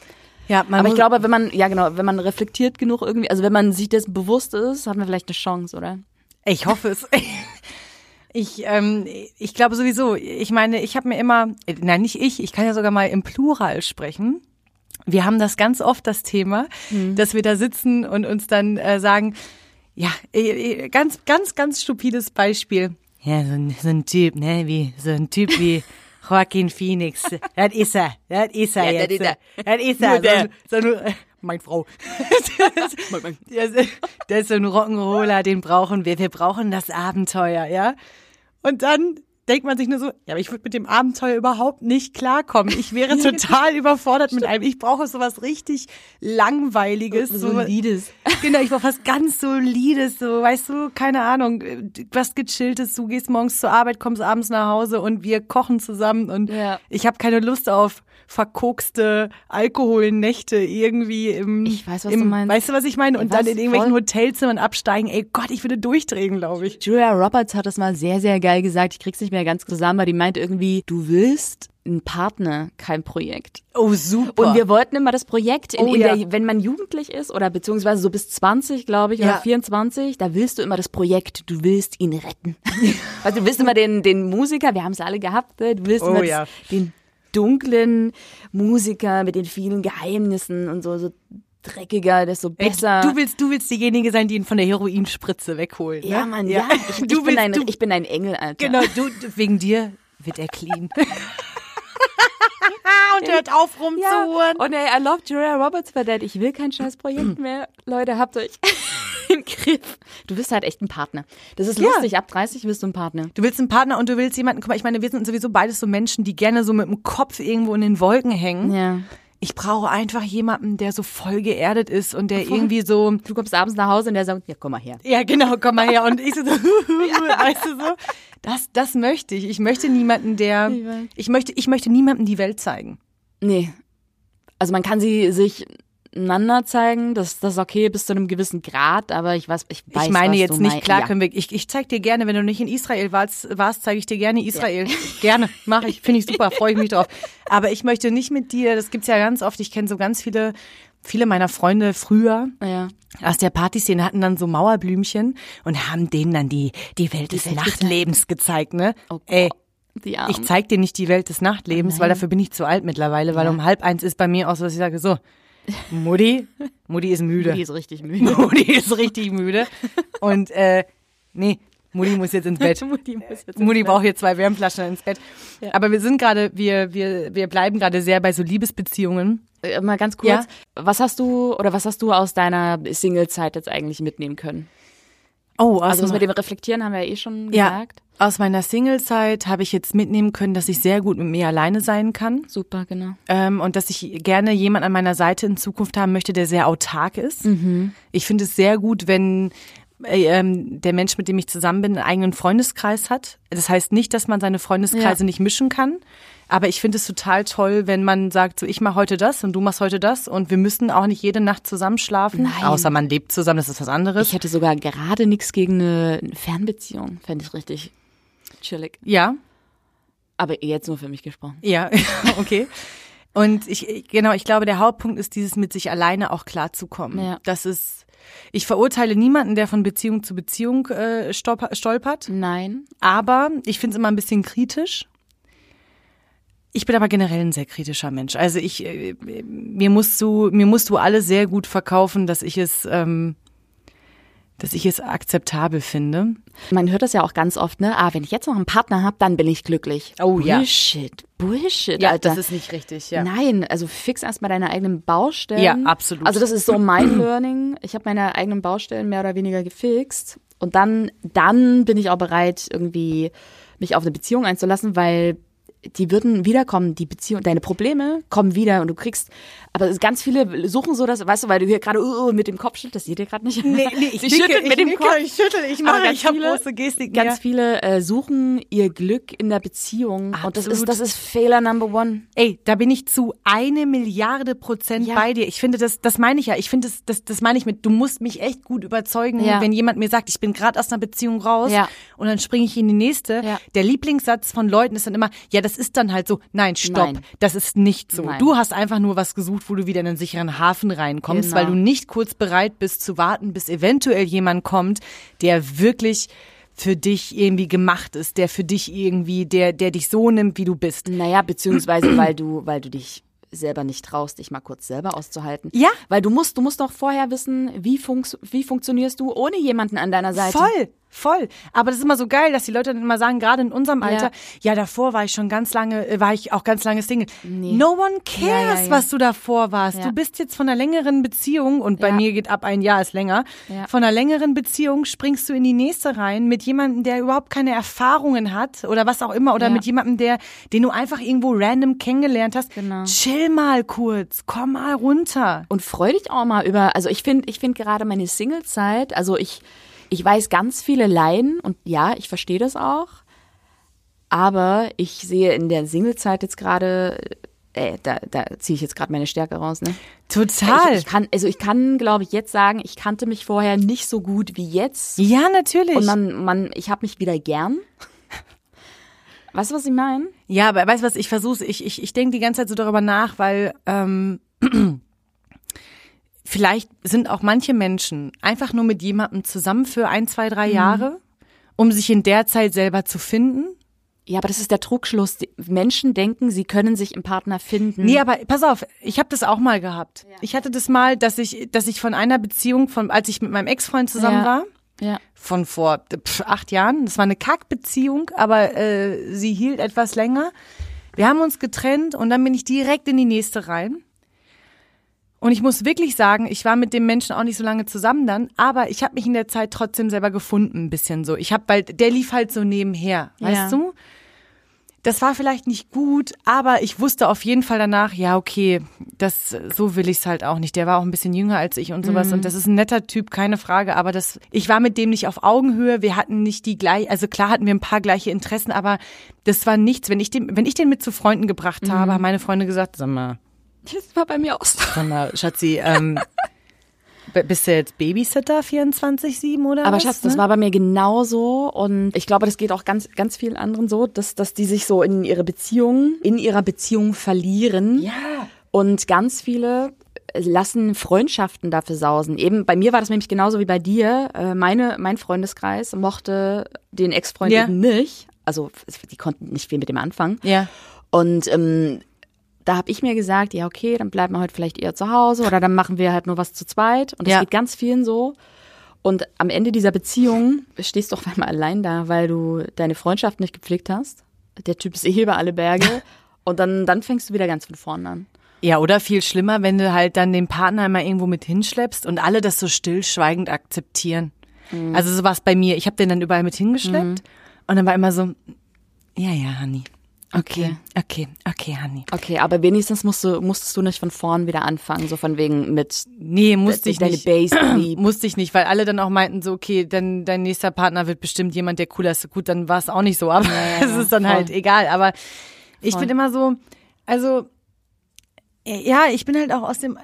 Ja, aber ich glaube, wenn man reflektiert genug irgendwie, also wenn man sich dessen bewusst ist, hat man vielleicht eine Chance, oder? Ich hoffe es. Ich glaube sowieso, ich meine, ich habe mir immer, nein, nicht ich kann ja sogar mal im Plural sprechen. Wir haben das ganz oft, das Thema, dass wir da sitzen und uns dann sagen, ja, ganz, ganz, ganz stupides Beispiel. Ja, so ein Typ wie Joaquin Phoenix. Das ist er ja, jetzt. Das ist er. Meine Frau. Das ist so ein Rock'n'Roller, den brauchen wir. Wir brauchen das Abenteuer, ja. Und dann denkt man sich nur so, ja, aber ich würde mit dem Abenteuer überhaupt nicht klarkommen. Ich wäre total überfordert mit einem. Ich brauche sowas richtig Langweiliges. Solides. Genau, ich brauche was ganz Solides, so, weißt du, keine Ahnung, was Gechilltes. Du gehst morgens zur Arbeit, kommst abends nach Hause und wir kochen zusammen und ich habe keine Lust auf verkokste Alkoholnächte irgendwie ich weiß, was du meinst. Weißt du, was ich meine? Und dann in irgendwelchen Hotelzimmern absteigen. Ey Gott, ich würde durchdrehen, glaube ich. Julia Roberts hat das mal sehr, sehr geil gesagt. Ich krieg's nicht mehr mehr ganz zusammen, aber die meint irgendwie, du willst ein Partner, kein Projekt. Oh, super. Und wir wollten immer das Projekt, der, wenn man jugendlich ist oder beziehungsweise so bis 20, glaube ich, oder 24, da willst du immer das Projekt, du willst ihn retten. Also du willst immer den Musiker, wir haben es alle gehabt, du willst immer den dunklen Musiker mit den vielen Geheimnissen und so dreckiger, desto besser. Du willst diejenige sein, die ihn von der Heroinspritze wegholt. Ne? Ja, Mann, ja. Ich bin ein Engel, Alter. Genau, wegen dir wird er clean. Und hört auf rumzuhuren. Und I love Julia Roberts for that. Ich will kein scheiß Projekt mehr. Leute, habt euch im Griff. Du bist halt echt ein Partner. Das ist lustig. Ab 30 willst du ein Partner. Du willst einen Partner und du willst jemanden. Guck mal, ich meine, wir sind sowieso beides so Menschen, die gerne so mit dem Kopf irgendwo in den Wolken hängen. Ja. Ich brauche einfach jemanden, der so voll geerdet ist und der irgendwie so... Du kommst abends nach Hause und der sagt, ja, komm mal her. Ja, genau, komm mal her. Und ich so, weißt du so, das möchte ich. Ich möchte niemanden, der... Ich möchte niemandem die Welt zeigen. Nee. Also man kann sie sich einander zeigen, das ist okay bis zu einem gewissen Grad, aber ich weiß, ich meine was jetzt du nicht, meinst. Klar können wir, ich zeig dir gerne, wenn du nicht in Israel warst zeige ich dir gerne Israel. Ja. Gerne, mache ich, finde ich super, freue ich mich drauf. Aber ich möchte nicht mit dir, das gibt's ja ganz oft, ich kenne so ganz viele meiner Freunde früher aus der Partyszene hatten dann so Mauerblümchen und haben denen dann die Welt des Nachtlebens gezeigt, ne? Oh, ey. Ich zeig dir nicht die Welt des Nachtlebens, weil dafür bin ich zu alt mittlerweile, weil um 12:30 ist bei mir auch so, dass ich sage, so, Mutti ist müde. Mutti ist richtig müde. Und nee, Mutti muss jetzt ins Bett. Mutti braucht jetzt 2 Wärmflaschen ins Bett. Ja. Aber wir sind gerade, wir bleiben gerade sehr bei so Liebesbeziehungen. Mal ganz kurz, was hast du aus deiner Single-Zeit jetzt eigentlich mitnehmen können? Oh, also das mit dem Reflektieren haben wir ja eh schon gesagt. Aus meiner Single-Zeit habe ich jetzt mitnehmen können, dass ich sehr gut mit mir alleine sein kann. Super, genau. Und dass ich gerne jemanden an meiner Seite in Zukunft haben möchte, der sehr autark ist. Mhm. Ich finde es sehr gut, wenn der Mensch, mit dem ich zusammen bin, einen eigenen Freundeskreis hat. Das heißt nicht, dass man seine Freundeskreise nicht mischen kann. Aber ich finde es total toll, wenn man sagt, so ich mache heute das und du machst heute das und wir müssen auch nicht jede Nacht zusammen schlafen. Nein. Außer man lebt zusammen, das ist was anderes. Ich hätte sogar gerade nichts gegen eine Fernbeziehung, fände ich richtig chillig. Ja. Aber jetzt nur für mich gesprochen. Ja, okay. Und ich glaube, der Hauptpunkt ist dieses mit sich alleine auch klarzukommen. Ja. Das ist, ich verurteile niemanden, der von Beziehung zu Beziehung stolpert. Nein. Aber ich finde es immer ein bisschen kritisch. Ich bin aber generell ein sehr kritischer Mensch. Also mir musst du alles sehr gut verkaufen, dass ich es akzeptabel finde. Man hört das ja auch ganz oft, ne? Wenn ich jetzt noch einen Partner habe, dann bin ich glücklich. Oh ja. Bullshit, ja, Alter. Das ist nicht richtig, ja. Nein, also fix erstmal deine eigenen Baustellen. Ja, absolut. Also das ist so mein Learning. Ich habe meine eigenen Baustellen mehr oder weniger gefixt. Und dann bin ich auch bereit, irgendwie mich auf eine Beziehung einzulassen, weil die würden wiederkommen, die Beziehung, deine Probleme kommen wieder und du kriegst, aber ganz viele suchen so das, weißt du, weil du hier gerade mit dem Kopf schüttelst, das seht ihr gerade nicht. Nee, ich schüttel mit dem Kopf. Ich schüttel, ich mache, ich habe große Gestik. Ganz viele suchen ihr Glück in der Beziehung. Absolut. Und das ist Fehler Number 1. Ey, da bin ich zu 1 Milliarde % bei dir. Ich finde, das meine ich ja. Ich finde, das meine ich mit, du musst mich echt gut überzeugen, wenn jemand mir sagt, ich bin gerade aus einer Beziehung raus und dann springe ich in die nächste. Ja. Der Lieblingssatz von Leuten ist dann immer, das ist dann halt so, nein, stopp, nein. Das ist nicht so. Nein. Du hast einfach nur was gesucht, wo du wieder in einen sicheren Hafen reinkommst, genau. Weil du nicht kurz bereit bist zu warten, bis eventuell jemand kommt, der wirklich für dich irgendwie gemacht ist, der für dich irgendwie, der dich so nimmt, wie du bist. Naja, beziehungsweise weil du dich selber nicht traust, dich mal kurz selber auszuhalten. Ja. Weil du musst doch vorher wissen, wie funktionierst du ohne jemanden an deiner Seite. Voll. Aber das ist immer so geil, dass die Leute dann immer sagen, gerade in unserem Alter, davor war ich auch ganz lange Single. Nee. No one cares, was du davor warst. Ja. Du bist jetzt von einer längeren Beziehung, und bei mir geht ab ein Jahr ist länger, von einer längeren Beziehung springst du in die nächste rein mit jemandem, der überhaupt keine Erfahrungen hat oder was auch immer, oder mit jemandem, den du einfach irgendwo random kennengelernt hast. Genau. Chill mal kurz, komm mal runter. Und freu dich auch mal über, also ich finde gerade meine Single-Zeit, also ich weiß ganz viele Laien und ja, ich verstehe das auch, aber ich sehe in der Singlezeit jetzt gerade, da ziehe ich jetzt gerade meine Stärke raus, ne? Total. Ich kann, glaube ich, jetzt sagen, ich kannte mich vorher nicht so gut wie jetzt. Ja, natürlich. Und ich habe mich wieder gern. Weißt du, was ich meine? Ja, aber weißt du was, ich versuche, ich denke die ganze Zeit so darüber nach, weil vielleicht sind auch manche Menschen einfach nur mit jemandem zusammen für 1, 2, 3 Jahre, um sich in der Zeit selber zu finden. Ja, aber das ist der Trugschluss. Die Menschen denken, sie können sich im Partner finden. Nee, aber pass auf, ich habe das auch mal gehabt. Ja. Ich hatte das mal, dass ich von einer Beziehung, als ich mit meinem Ex-Freund zusammen war, von vor 8 Jahren, das war eine Kackbeziehung, aber sie hielt etwas länger. Wir haben uns getrennt und dann bin ich direkt in die nächste rein. Und ich muss wirklich sagen, ich war mit dem Menschen auch nicht so lange zusammen dann, aber ich habe mich in der Zeit trotzdem selber gefunden, ein bisschen so. Der lief halt so nebenher, weißt du? Das war vielleicht nicht gut, aber ich wusste auf jeden Fall danach, ja okay, so will ich es halt auch nicht. Der war auch ein bisschen jünger als ich und sowas und das ist ein netter Typ, keine Frage, aber ich war mit dem nicht auf Augenhöhe, wir hatten nicht die gleiche, also klar hatten wir ein paar gleiche Interessen, aber das war nichts. Wenn ich den mit zu Freunden gebracht habe, haben meine Freunde gesagt, sag mal, das war bei mir auch so. Sag mal, Schatzi, bist du jetzt Babysitter 24/7 oder was? Aber Schatz, das war bei mir genauso und ich glaube, das geht auch ganz, ganz vielen anderen so, dass die sich so in ihrer Beziehung verlieren. Ja. Und ganz viele lassen Freundschaften dafür sausen. Eben, bei mir war das nämlich genauso wie bei dir. Mein Freundeskreis mochte den Ex-Freund eben nicht. Also, die konnten nicht viel mit dem anfangen. Ja. Und, da habe ich mir gesagt, ja okay, dann bleiben wir heute vielleicht eher zu Hause oder dann machen wir halt nur was zu zweit. Und das geht ganz vielen so. Und am Ende dieser Beziehung stehst du auf einmal allein da, weil du deine Freundschaft nicht gepflegt hast. Der Typ ist eh über alle Berge. Und dann fängst du wieder ganz von vorne an. Ja, oder viel schlimmer, wenn du halt dann den Partner immer irgendwo mit hinschleppst und alle das so stillschweigend akzeptieren. Mhm. Also so war es bei mir. Ich habe den dann überall mit hingeschleppt. Mhm. Und dann war immer so, ja, Honey. Okay, Hanni. Okay, aber wenigstens musstest du nicht von vorn wieder anfangen, so von wegen mit. Nee, musste ich nicht. Deine Base musste ich nicht, weil alle dann auch meinten so, okay, dann dein nächster Partner wird bestimmt jemand, der cooler ist. Gut, dann war es auch nicht so, aber es ist dann halt egal. Aber ich bin immer so, also ja, ich bin halt auch aus dem,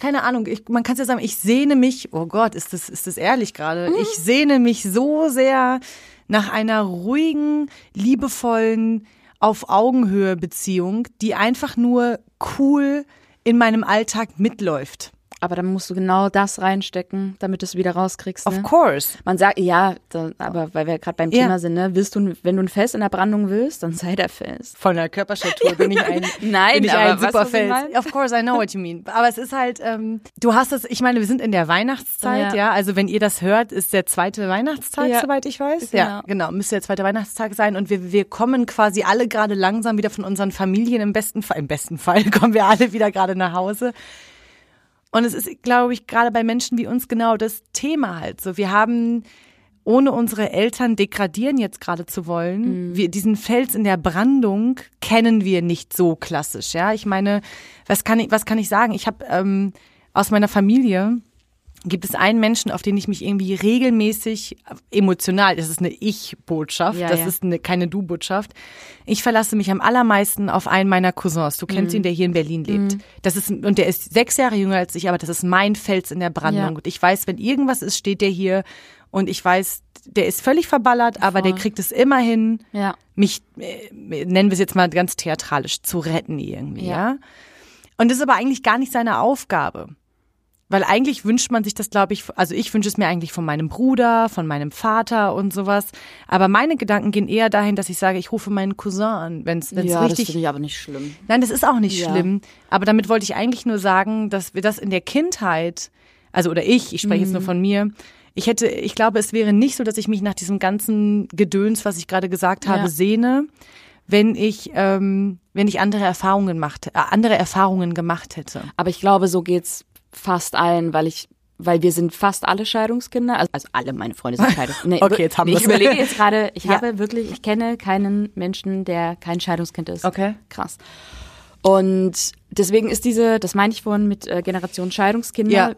keine Ahnung, man kann es ja sagen, ich sehne mich, oh Gott, ist das ehrlich gerade? Mhm. Ich sehne mich so sehr nach einer ruhigen, liebevollen, auf Augenhöhe Beziehung, die einfach nur cool in meinem Alltag mitläuft. Aber dann musst du genau das reinstecken, damit du es wieder rauskriegst. Ne? Of course. Man sagt, ja, aber weil wir gerade beim Thema sind, ne? Willst du, wenn du ein Fels in der Brandung willst, dann sei der Fels. Von der Körperstatur bin ich ein, nein, bin ich ein Superfels. Of course, I know what you mean. Aber es ist halt, du hast das, ich meine, wir sind in der Weihnachtszeit, ja. Also wenn ihr das hört, ist der zweite Weihnachtstag, soweit ich weiß. Genau. Ja, genau, müsste der zweite Weihnachtstag sein. Und wir kommen quasi alle gerade langsam wieder von unseren Familien, im besten Fall kommen wir alle wieder gerade nach Hause. Und es ist, glaube ich, gerade bei Menschen wie uns genau das Thema halt so. Wir haben, ohne unsere Eltern degradieren jetzt gerade zu wollen, diesen Fels in der Brandung kennen wir nicht so klassisch. Ja, ich meine, was kann ich sagen? Ich habe aus meiner Familie gibt es einen Menschen, auf den ich mich irgendwie regelmäßig emotional, das ist eine Ich-Botschaft, ist keine Du-Botschaft. Ich verlasse mich am allermeisten auf einen meiner Cousins. Du kennst ihn, der hier in Berlin lebt. Und der ist 6 Jahre jünger als ich, aber das ist mein Fels in der Brandung. Ja. Und ich weiß, wenn irgendwas ist, steht der hier. Und ich weiß, der ist völlig verballert, aber der kriegt es immer hin, mich, nennen wir es jetzt mal ganz theatralisch, zu retten irgendwie. Ja. Und das ist aber eigentlich gar nicht seine Aufgabe. Weil eigentlich wünscht man sich das, glaube ich, also ich wünsche es mir eigentlich von meinem Bruder, von meinem Vater und sowas. Aber meine Gedanken gehen eher dahin, dass ich sage, ich rufe meinen Cousin an, wenn's richtig. Ja, das finde ich aber nicht schlimm. Nein, das ist auch nicht schlimm. Aber damit wollte ich eigentlich nur sagen, dass wir das in der Kindheit, also oder ich spreche jetzt nur von mir, ich glaube, es wäre nicht so, dass ich mich nach diesem ganzen Gedöns, was ich gerade gesagt habe, sehne, wenn ich andere Erfahrungen gemacht hätte. Aber ich glaube, so geht's fast allen, weil wir sind fast alle Scheidungskinder, also alle meine Freunde sind Scheidungskinder. Nee, okay, jetzt haben wir es. Ich überlege jetzt gerade, ich kenne keinen Menschen, der kein Scheidungskind ist. Okay. Krass. Und deswegen ist das meine ich vorhin mit Generation Scheidungskinder,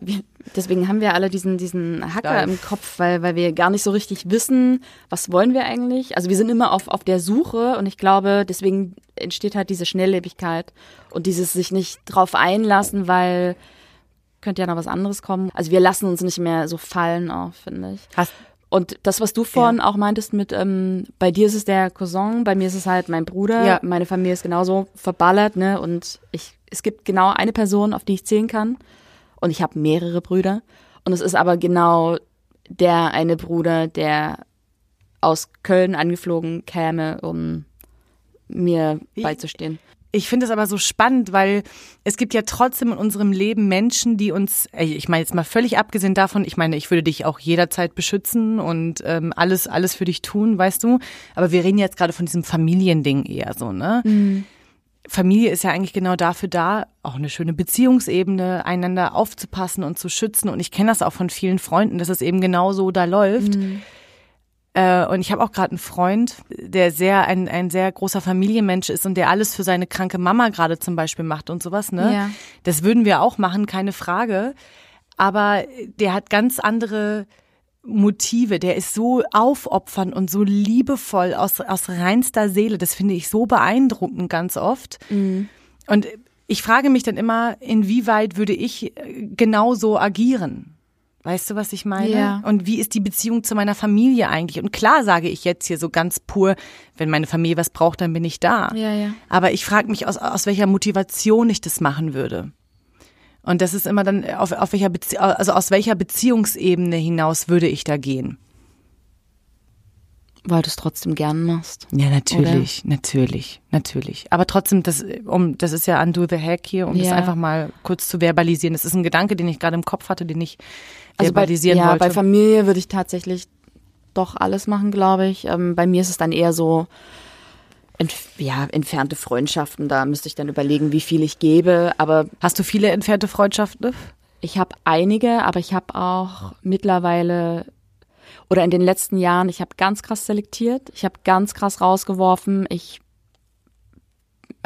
deswegen haben wir alle diesen Hacker im Kopf, weil wir gar nicht so richtig wissen, was wollen wir eigentlich. Also wir sind immer auf der Suche und ich glaube, deswegen entsteht halt diese Schnelllebigkeit und dieses sich nicht drauf einlassen, weil könnte ja noch was anderes kommen. Also wir lassen uns nicht mehr so fallen auch, finde ich. Und das, was du vorhin auch meintest mit, bei dir ist es der Cousin, bei mir ist es halt mein Bruder, meine Familie ist genauso verballert, ne? Und es gibt genau eine Person, auf die ich zählen kann. Und ich habe mehrere Brüder. Und es ist aber genau der eine Bruder, der aus Köln angeflogen käme, um mir beizustehen. Ich finde es aber so spannend, weil es gibt ja trotzdem in unserem Leben Menschen, die uns, ich meine jetzt mal völlig abgesehen davon, ich meine, ich würde dich auch jederzeit beschützen und alles für dich tun, weißt du. Aber wir reden jetzt gerade von diesem Familiending eher so, ne? Mhm. Familie ist ja eigentlich genau dafür da, auch eine schöne Beziehungsebene, einander aufzupassen und zu schützen. Und ich kenne das auch von vielen Freunden, dass es eben genau so da läuft. Mhm. Und ich habe auch gerade einen Freund, der ein sehr großer Familienmensch ist und der alles für seine kranke Mama gerade zum Beispiel macht und sowas, ne? Ja. Das würden wir auch machen, keine Frage. Aber der hat ganz andere Motive. Der ist so aufopfernd und so liebevoll aus reinster Seele. Das finde ich so beeindruckend ganz oft. Mhm. Und ich frage mich dann immer, inwieweit würde ich genauso agieren? Weißt du, was ich meine? Ja. Und wie ist die Beziehung zu meiner Familie eigentlich? Und klar sage ich jetzt hier so ganz pur, wenn meine Familie was braucht, dann bin ich da. Ja, ja. Aber ich frage mich, aus welcher Motivation ich das machen würde. Und das ist immer dann, aus welcher Beziehungsebene hinaus würde ich da gehen? Weil du es trotzdem gern machst. Ja, natürlich, oder? Natürlich. Aber trotzdem, das ist ja Undo the Hack hier, das einfach mal kurz zu verbalisieren. Das ist ein Gedanke, den ich gerade im Kopf hatte, den ich verbalisieren wollte. Ja, bei Familie würde ich tatsächlich doch alles machen, glaube ich. Bei mir ist es dann eher so, entfernte Freundschaften. Da müsste ich dann überlegen, wie viel ich gebe. Aber hast du viele entfernte Freundschaften? Ich habe einige, aber ich habe auch mittlerweile... Oder in den letzten Jahren, ich habe ganz krass selektiert, ich habe ganz krass rausgeworfen, ich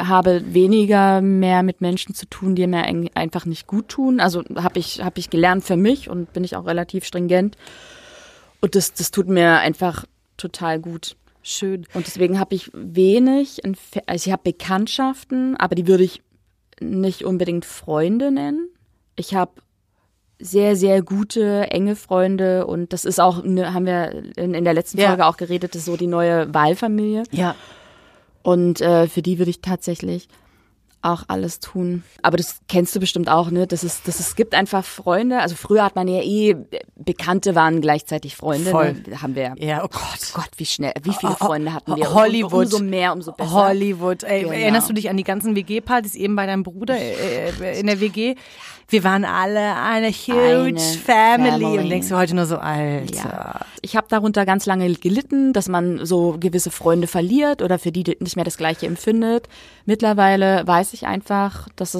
habe weniger mehr mit Menschen zu tun, die mir einfach nicht gut tun. Also hab ich gelernt für mich und bin ich auch relativ stringent. Und das tut mir einfach total gut. Schön. Und deswegen habe ich wenig, also ich habe Bekanntschaften, aber die würde ich nicht unbedingt Freunde nennen. Ich habe sehr, sehr gute, enge Freunde und das ist auch, haben wir in der letzten Folge auch geredet, das ist so die neue Wahlfamilie. Ja. Und für die würde ich tatsächlich auch alles tun. Aber das kennst du bestimmt auch, ne? Es gibt einfach Freunde, also früher hat man ja Bekannte waren gleichzeitig Freunde. Voll. Ne? Haben wir. Ja, oh Gott. Wie schnell, wie viele Freunde hatten wir? Hollywood. Umso mehr, umso besser. Hollywood. Ey, genau. Erinnerst du dich an die ganzen WG-Partys eben bei deinem Bruder in der WG? Wir waren alle eine huge Family. Und denkst du heute nur so, Alter. Ja. Ich habe darunter ganz lange gelitten, dass man so gewisse Freunde verliert oder für die nicht mehr das Gleiche empfindet. Mittlerweile weiß ich einfach, dass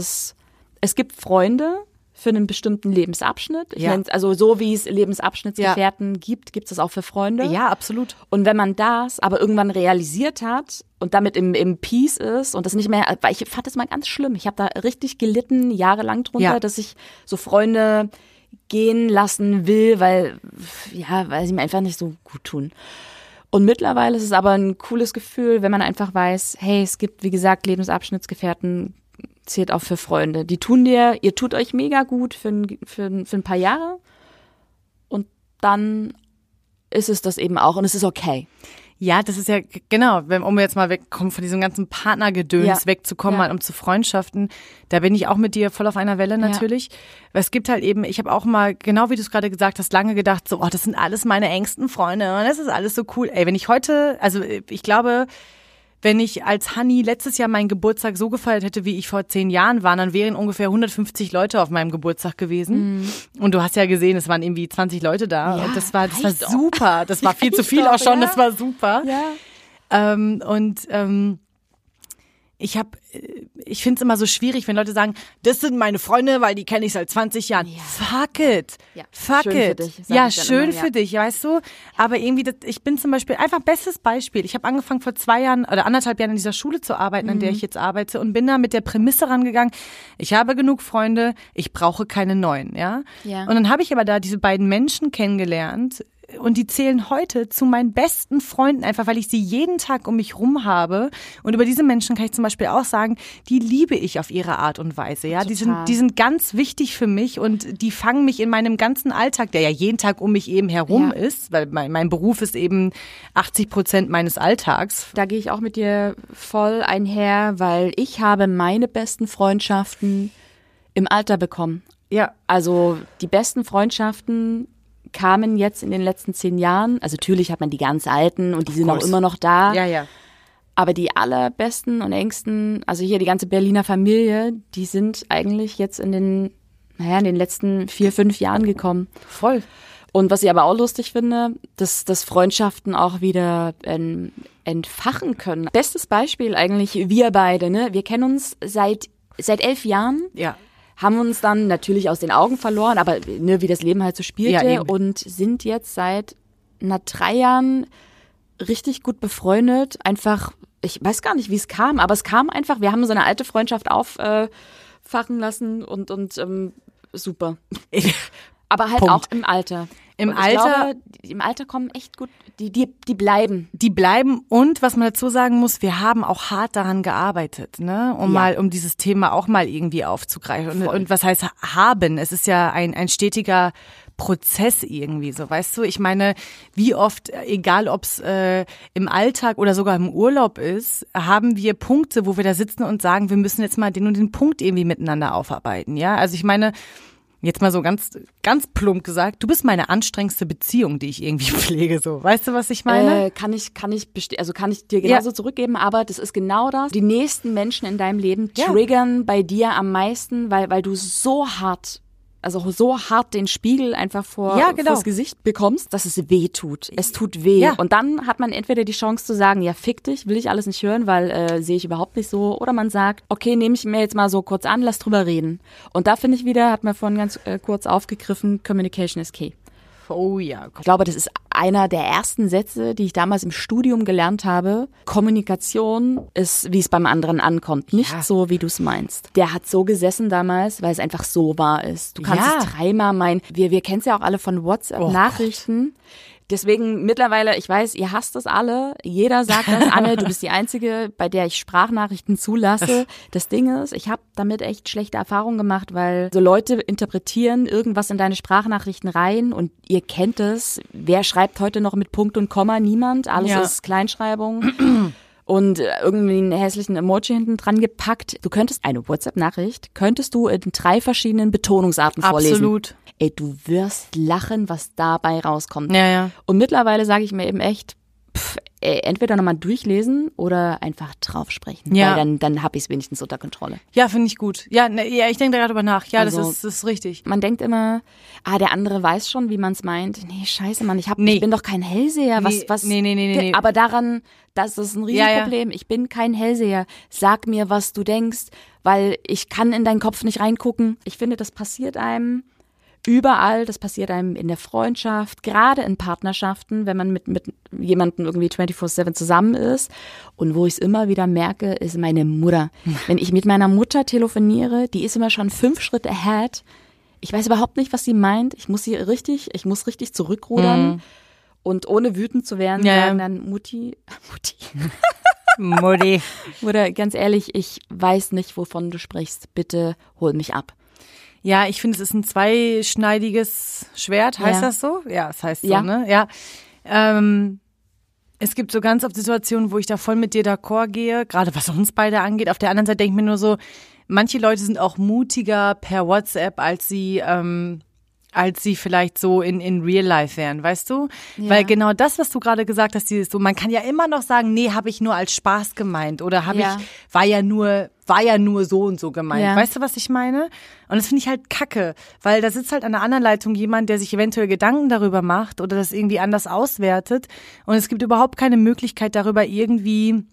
es gibt Freunde für einen bestimmten Lebensabschnitt. Ich nenne es, also so wie es Lebensabschnittsgefährten gibt es das auch für Freunde. Ja, absolut. Und wenn man das aber irgendwann realisiert hat und damit im Peace ist und das nicht mehr, weil ich fand das mal ganz schlimm. Ich habe da richtig gelitten, jahrelang drunter, dass ich so Freunde gehen lassen will, weil sie mir einfach nicht so gut tun. Und mittlerweile ist es aber ein cooles Gefühl, wenn man einfach weiß, hey, es gibt, wie gesagt, Lebensabschnittsgefährten, zählt auch für Freunde. Die ihr tut euch mega gut für ein paar Jahre und dann ist es das eben auch und es ist okay. Ja, das ist ja, genau, um jetzt mal wegzukommen, von diesem ganzen Partnergedöns wegzukommen, um zu Freundschaften, da bin ich auch mit dir voll auf einer Welle natürlich. Weil es gibt halt eben, ich habe auch mal, genau wie du es gerade gesagt hast, lange gedacht, so, das sind alles meine engsten Freunde und das ist alles so cool. Ey, wenn ich heute, also ich glaube, wenn ich als Hanni letztes Jahr meinen Geburtstag so gefeiert hätte, wie ich vor 10 Jahren war, dann wären ungefähr 150 Leute auf meinem Geburtstag gewesen. Mm. Und du hast ja gesehen, es waren irgendwie 20 Leute da. Ja, und das war super. Das war viel zu viel auch schon. Ja. Das war super. Ja. Ich finde es immer so schwierig, wenn Leute sagen, das sind meine Freunde, weil die kenne ich seit 20 Jahren. Ja. Fuck it. Ja. Fuck it. Schön für dich, weißt du? Aber irgendwie, ich bin zum Beispiel, einfach bestes Beispiel. Ich habe angefangen vor 2 Jahren oder 1,5 Jahren in dieser Schule zu arbeiten, an der ich jetzt arbeite und bin da mit der Prämisse rangegangen, ich habe genug Freunde, ich brauche keine neuen, ja? Und dann habe ich aber da diese beiden Menschen kennengelernt, und die zählen heute zu meinen besten Freunden, einfach weil ich sie jeden Tag um mich rum habe. Und über diese Menschen kann ich zum Beispiel auch sagen, die liebe ich auf ihre Art und Weise. Ja, die sind ganz wichtig für mich und die fangen mich in meinem ganzen Alltag, der ja jeden Tag um mich eben herum ist, weil mein Beruf ist eben 80% meines Alltags. Da gehe ich auch mit dir voll einher, weil ich habe meine besten Freundschaften im Alter bekommen. Ja. Also die besten Freundschaften kamen jetzt in den letzten 10 Jahren. Also natürlich hat man die ganz alten und die sind auch immer noch da. Ja, ja. Aber die allerbesten und engsten, also hier die ganze Berliner Familie, die sind eigentlich jetzt in den letzten 4, 5 Jahren gekommen. Voll. Und was ich aber auch lustig finde, dass Freundschaften auch wieder entfachen können. Bestes Beispiel eigentlich, wir beide, ne? Wir kennen uns seit 11 Jahren. Ja. Haben uns dann natürlich aus den Augen verloren, aber ne, wie das Leben halt so spielte, ja, und sind jetzt seit 3 Jahren richtig gut befreundet. Einfach, ich weiß gar nicht, wie es kam, aber es kam einfach, wir haben so eine alte Freundschaft auffachen lassen und super. Aber halt Punkt. Auch im Alter. Im Alter kommen echt gut, die bleiben. Die bleiben, und was man dazu sagen muss, wir haben auch hart daran gearbeitet, ne? Um dieses Thema auch mal irgendwie aufzugreifen. Und was heißt haben? Es ist ja ein stetiger Prozess irgendwie, so, weißt du? Ich meine, wie oft, egal ob es im Alltag oder sogar im Urlaub ist, haben wir Punkte, wo wir da sitzen und sagen, wir müssen jetzt mal den und den Punkt irgendwie miteinander aufarbeiten, ja? Also ich meine, jetzt mal so ganz, ganz plump gesagt, du bist meine anstrengendste Beziehung, die ich irgendwie pflege, so. Weißt du, was ich meine? Kann ich dir genauso zurückgeben, aber das ist genau das. Die nächsten Menschen in deinem Leben triggern bei dir am meisten, weil du so hart den Spiegel einfach vors Gesicht bekommst, dass es weh tut. Es tut weh. Ja. Und dann hat man entweder die Chance zu sagen, ja, fick dich, will ich alles nicht hören, weil sehe ich überhaupt nicht so. Oder man sagt, okay, nehme ich mir jetzt mal so kurz an, lass drüber reden. Und da finde ich wieder, hat man vorhin ganz kurz aufgegriffen, Communication is key. Oh ja. Ich glaube, das ist einer der ersten Sätze, die ich damals im Studium gelernt habe. Kommunikation ist, wie es beim anderen ankommt, nicht so, wie du es meinst. Der hat so gesessen damals, weil es einfach so wahr ist. Du kannst es dreimal meinen. Wir kennen es ja auch alle von WhatsApp-Nachrichten. Oh, deswegen mittlerweile, ich weiß, ihr hasst das alle. Jeder sagt das. Anne, du bist die Einzige, bei der ich Sprachnachrichten zulasse. Das Ding ist, ich habe damit echt schlechte Erfahrungen gemacht, weil so Leute interpretieren irgendwas in deine Sprachnachrichten rein und ihr kennt es. Wer schreibt heute noch mit Punkt und Komma? Niemand. Alles ist Kleinschreibung. Und irgendwie einen hässlichen Emoji hinten dran gepackt. Du könntest eine WhatsApp-Nachricht, in 3 verschiedenen Betonungsarten vorlesen. Absolut. Ey, du wirst lachen, was dabei rauskommt. Ja, ja. Und mittlerweile sage ich mir eben echt, entweder nochmal durchlesen oder einfach draufsprechen. Ja. Weil dann habe ich es wenigstens unter Kontrolle. Ja, finde ich gut. Ja, ich denke da gerade drüber nach. Ja, also, das ist richtig. Man denkt immer, der andere weiß schon, wie man es meint. Nee, scheiße, Mann, ich bin doch kein Hellseher. Nee. Aber daran, das ist ein Riesenproblem. Ja. Ich bin kein Hellseher. Sag mir, was du denkst, weil ich kann in deinen Kopf nicht reingucken. Ich finde, das passiert einem überall, das passiert einem in der Freundschaft, gerade in Partnerschaften, wenn man mit jemandem irgendwie 24/7 zusammen ist. Und wo ich es immer wieder merke, ist meine Mutter. Wenn ich mit meiner Mutter telefoniere, die ist immer schon 5 Schritte ahead. Ich weiß überhaupt nicht, was sie meint. Ich muss richtig zurückrudern und ohne wütend zu werden, sagen dann Mutti. Mutter, ganz ehrlich, ich weiß nicht, wovon du sprichst. Bitte hol mich ab. Ja, ich finde, es ist ein zweischneidiges Schwert, heißt das so? Ja, es heißt so, ne? Ja. Es gibt so ganz oft Situationen, wo ich da voll mit dir d'accord gehe, gerade was uns beide angeht. Auf der anderen Seite denke ich mir nur so, manche Leute sind auch mutiger per WhatsApp, als sie vielleicht so in Real Life wären, weißt du? Ja. Weil genau das, was du gerade gesagt hast, dieses so, man kann ja immer noch sagen, nee, habe ich nur als Spaß gemeint oder war ja nur so und so gemeint. Ja. Weißt du, was ich meine? Und das finde ich halt kacke, weil da sitzt halt an der anderen Leitung jemand, der sich eventuell Gedanken darüber macht oder das irgendwie anders auswertet, und es gibt überhaupt keine Möglichkeit, darüber irgendwie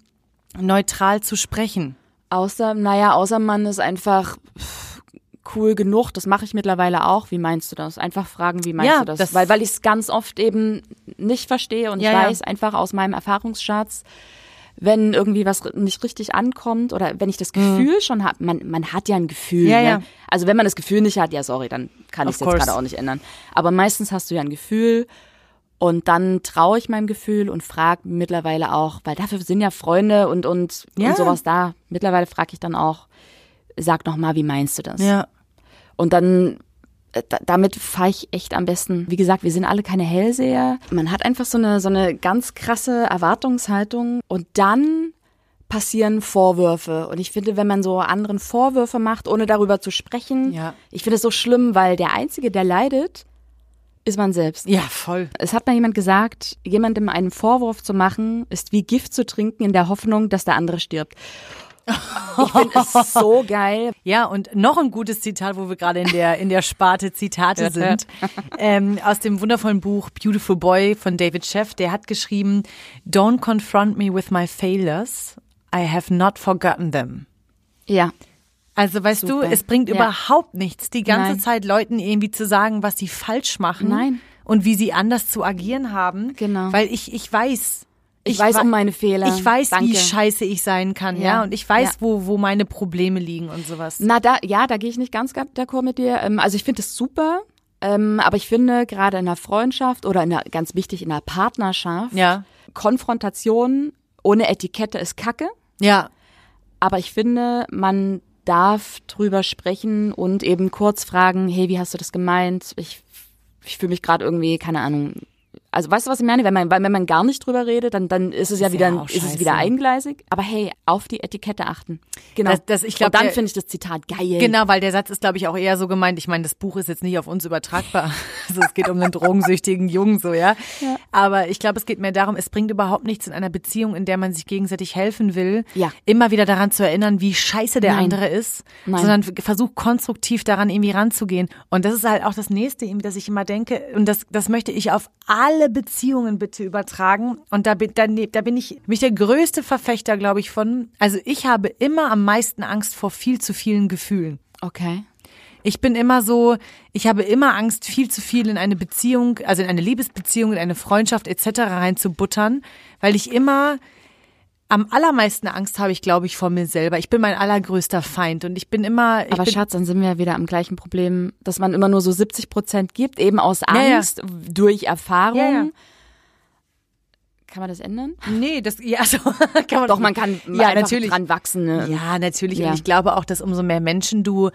neutral zu sprechen. Außer man ist einfach cool genug, das mache ich mittlerweile auch. Wie meinst du das? Einfach fragen, wie meinst du das? Weil ich es ganz oft eben nicht verstehe und ich weiß einfach aus meinem Erfahrungsschatz, wenn irgendwie was nicht richtig ankommt oder wenn ich das Gefühl schon habe, man hat ja ein Gefühl. Ja, ne? Ja. Also wenn man das Gefühl nicht hat, sorry, dann kann ich es jetzt gerade auch nicht ändern. Aber meistens hast du ja ein Gefühl. Und dann traue ich meinem Gefühl und frage mittlerweile auch, weil dafür sind ja Freunde und sowas da. Mittlerweile frage ich dann auch, sag nochmal, wie meinst du das? Ja. Und dann, damit fahre ich echt am besten. Wie gesagt, wir sind alle keine Hellseher. Man hat einfach so eine ganz krasse Erwartungshaltung und dann passieren Vorwürfe. Und ich finde, wenn man so anderen Vorwürfe macht, ohne darüber zu sprechen, ich finde es so schlimm, weil der Einzige, der leidet, ist man selbst. Ja, voll. Es hat mal jemand gesagt, jemandem einen Vorwurf zu machen, ist wie Gift zu trinken in der Hoffnung, dass der andere stirbt. Ich finde es so geil. Ja, und noch ein gutes Zitat, wo wir gerade in der Sparte Zitate sind. Aus dem wundervollen Buch Beautiful Boy von David Sheff. Der hat geschrieben, "Don't confront me with my failures. I have not forgotten them." Ja. Also weißt Super. Du, es bringt überhaupt nichts, die ganze Zeit Leuten irgendwie zu sagen, was sie falsch machen und wie sie anders zu agieren haben. Genau. Weil ich weiß um meine Fehler. Ich weiß, wie scheiße ich sein kann, ja. Und ich weiß, wo meine Probleme liegen und sowas. Da gehe ich nicht ganz d'accord mit dir. Also ich finde es super, aber ich finde gerade in der Freundschaft oder ganz wichtig in der Partnerschaft, Konfrontation ohne Etikette ist Kacke. Ja. Aber ich finde, man darf drüber sprechen und eben kurz fragen, hey, wie hast du das gemeint? Ich fühle mich gerade irgendwie, keine Ahnung. Also weißt du, was ich meine? Wenn man gar nicht drüber redet, dann ist es wieder eingleisig. Aber hey, auf die Etikette achten. Genau. Und dann finde ich das Zitat geil. Genau, weil der Satz ist, glaube ich, auch eher so gemeint. Ich meine, das Buch ist jetzt nicht auf uns übertragbar. Also es geht um einen drogensüchtigen Jungen, so, ja. Aber ich glaube, es geht mehr darum, es bringt überhaupt nichts in einer Beziehung, in der man sich gegenseitig helfen will, immer wieder daran zu erinnern, wie scheiße der andere ist, sondern versuch konstruktiv daran irgendwie ranzugehen. Und das ist halt auch das Nächste, dass ich immer denke, und das möchte ich auf alle Beziehungen bitte übertragen. Und da bin ich der größte Verfechter, glaube ich, von. Also ich habe immer am meisten Angst vor viel zu vielen Gefühlen. Okay. Ich habe immer Angst, viel zu viel in eine Beziehung, also in eine Liebesbeziehung, in eine Freundschaft etc. reinzubuttern, weil ich immer am allermeisten Angst habe, ich glaube ich, vor mir selber. Ich bin mein allergrößter Feind und ich bin immer... Aber Schatz, dann sind wir ja wieder am gleichen Problem, dass man immer nur so 70% gibt, eben aus Angst, durch Erfahrung. Ja. Kann man das ändern? Nee, kann man... Doch, man kann einfach dran wachsen. Ne? Ja, natürlich. Ja. Und ich glaube auch, dass umso mehr Menschen du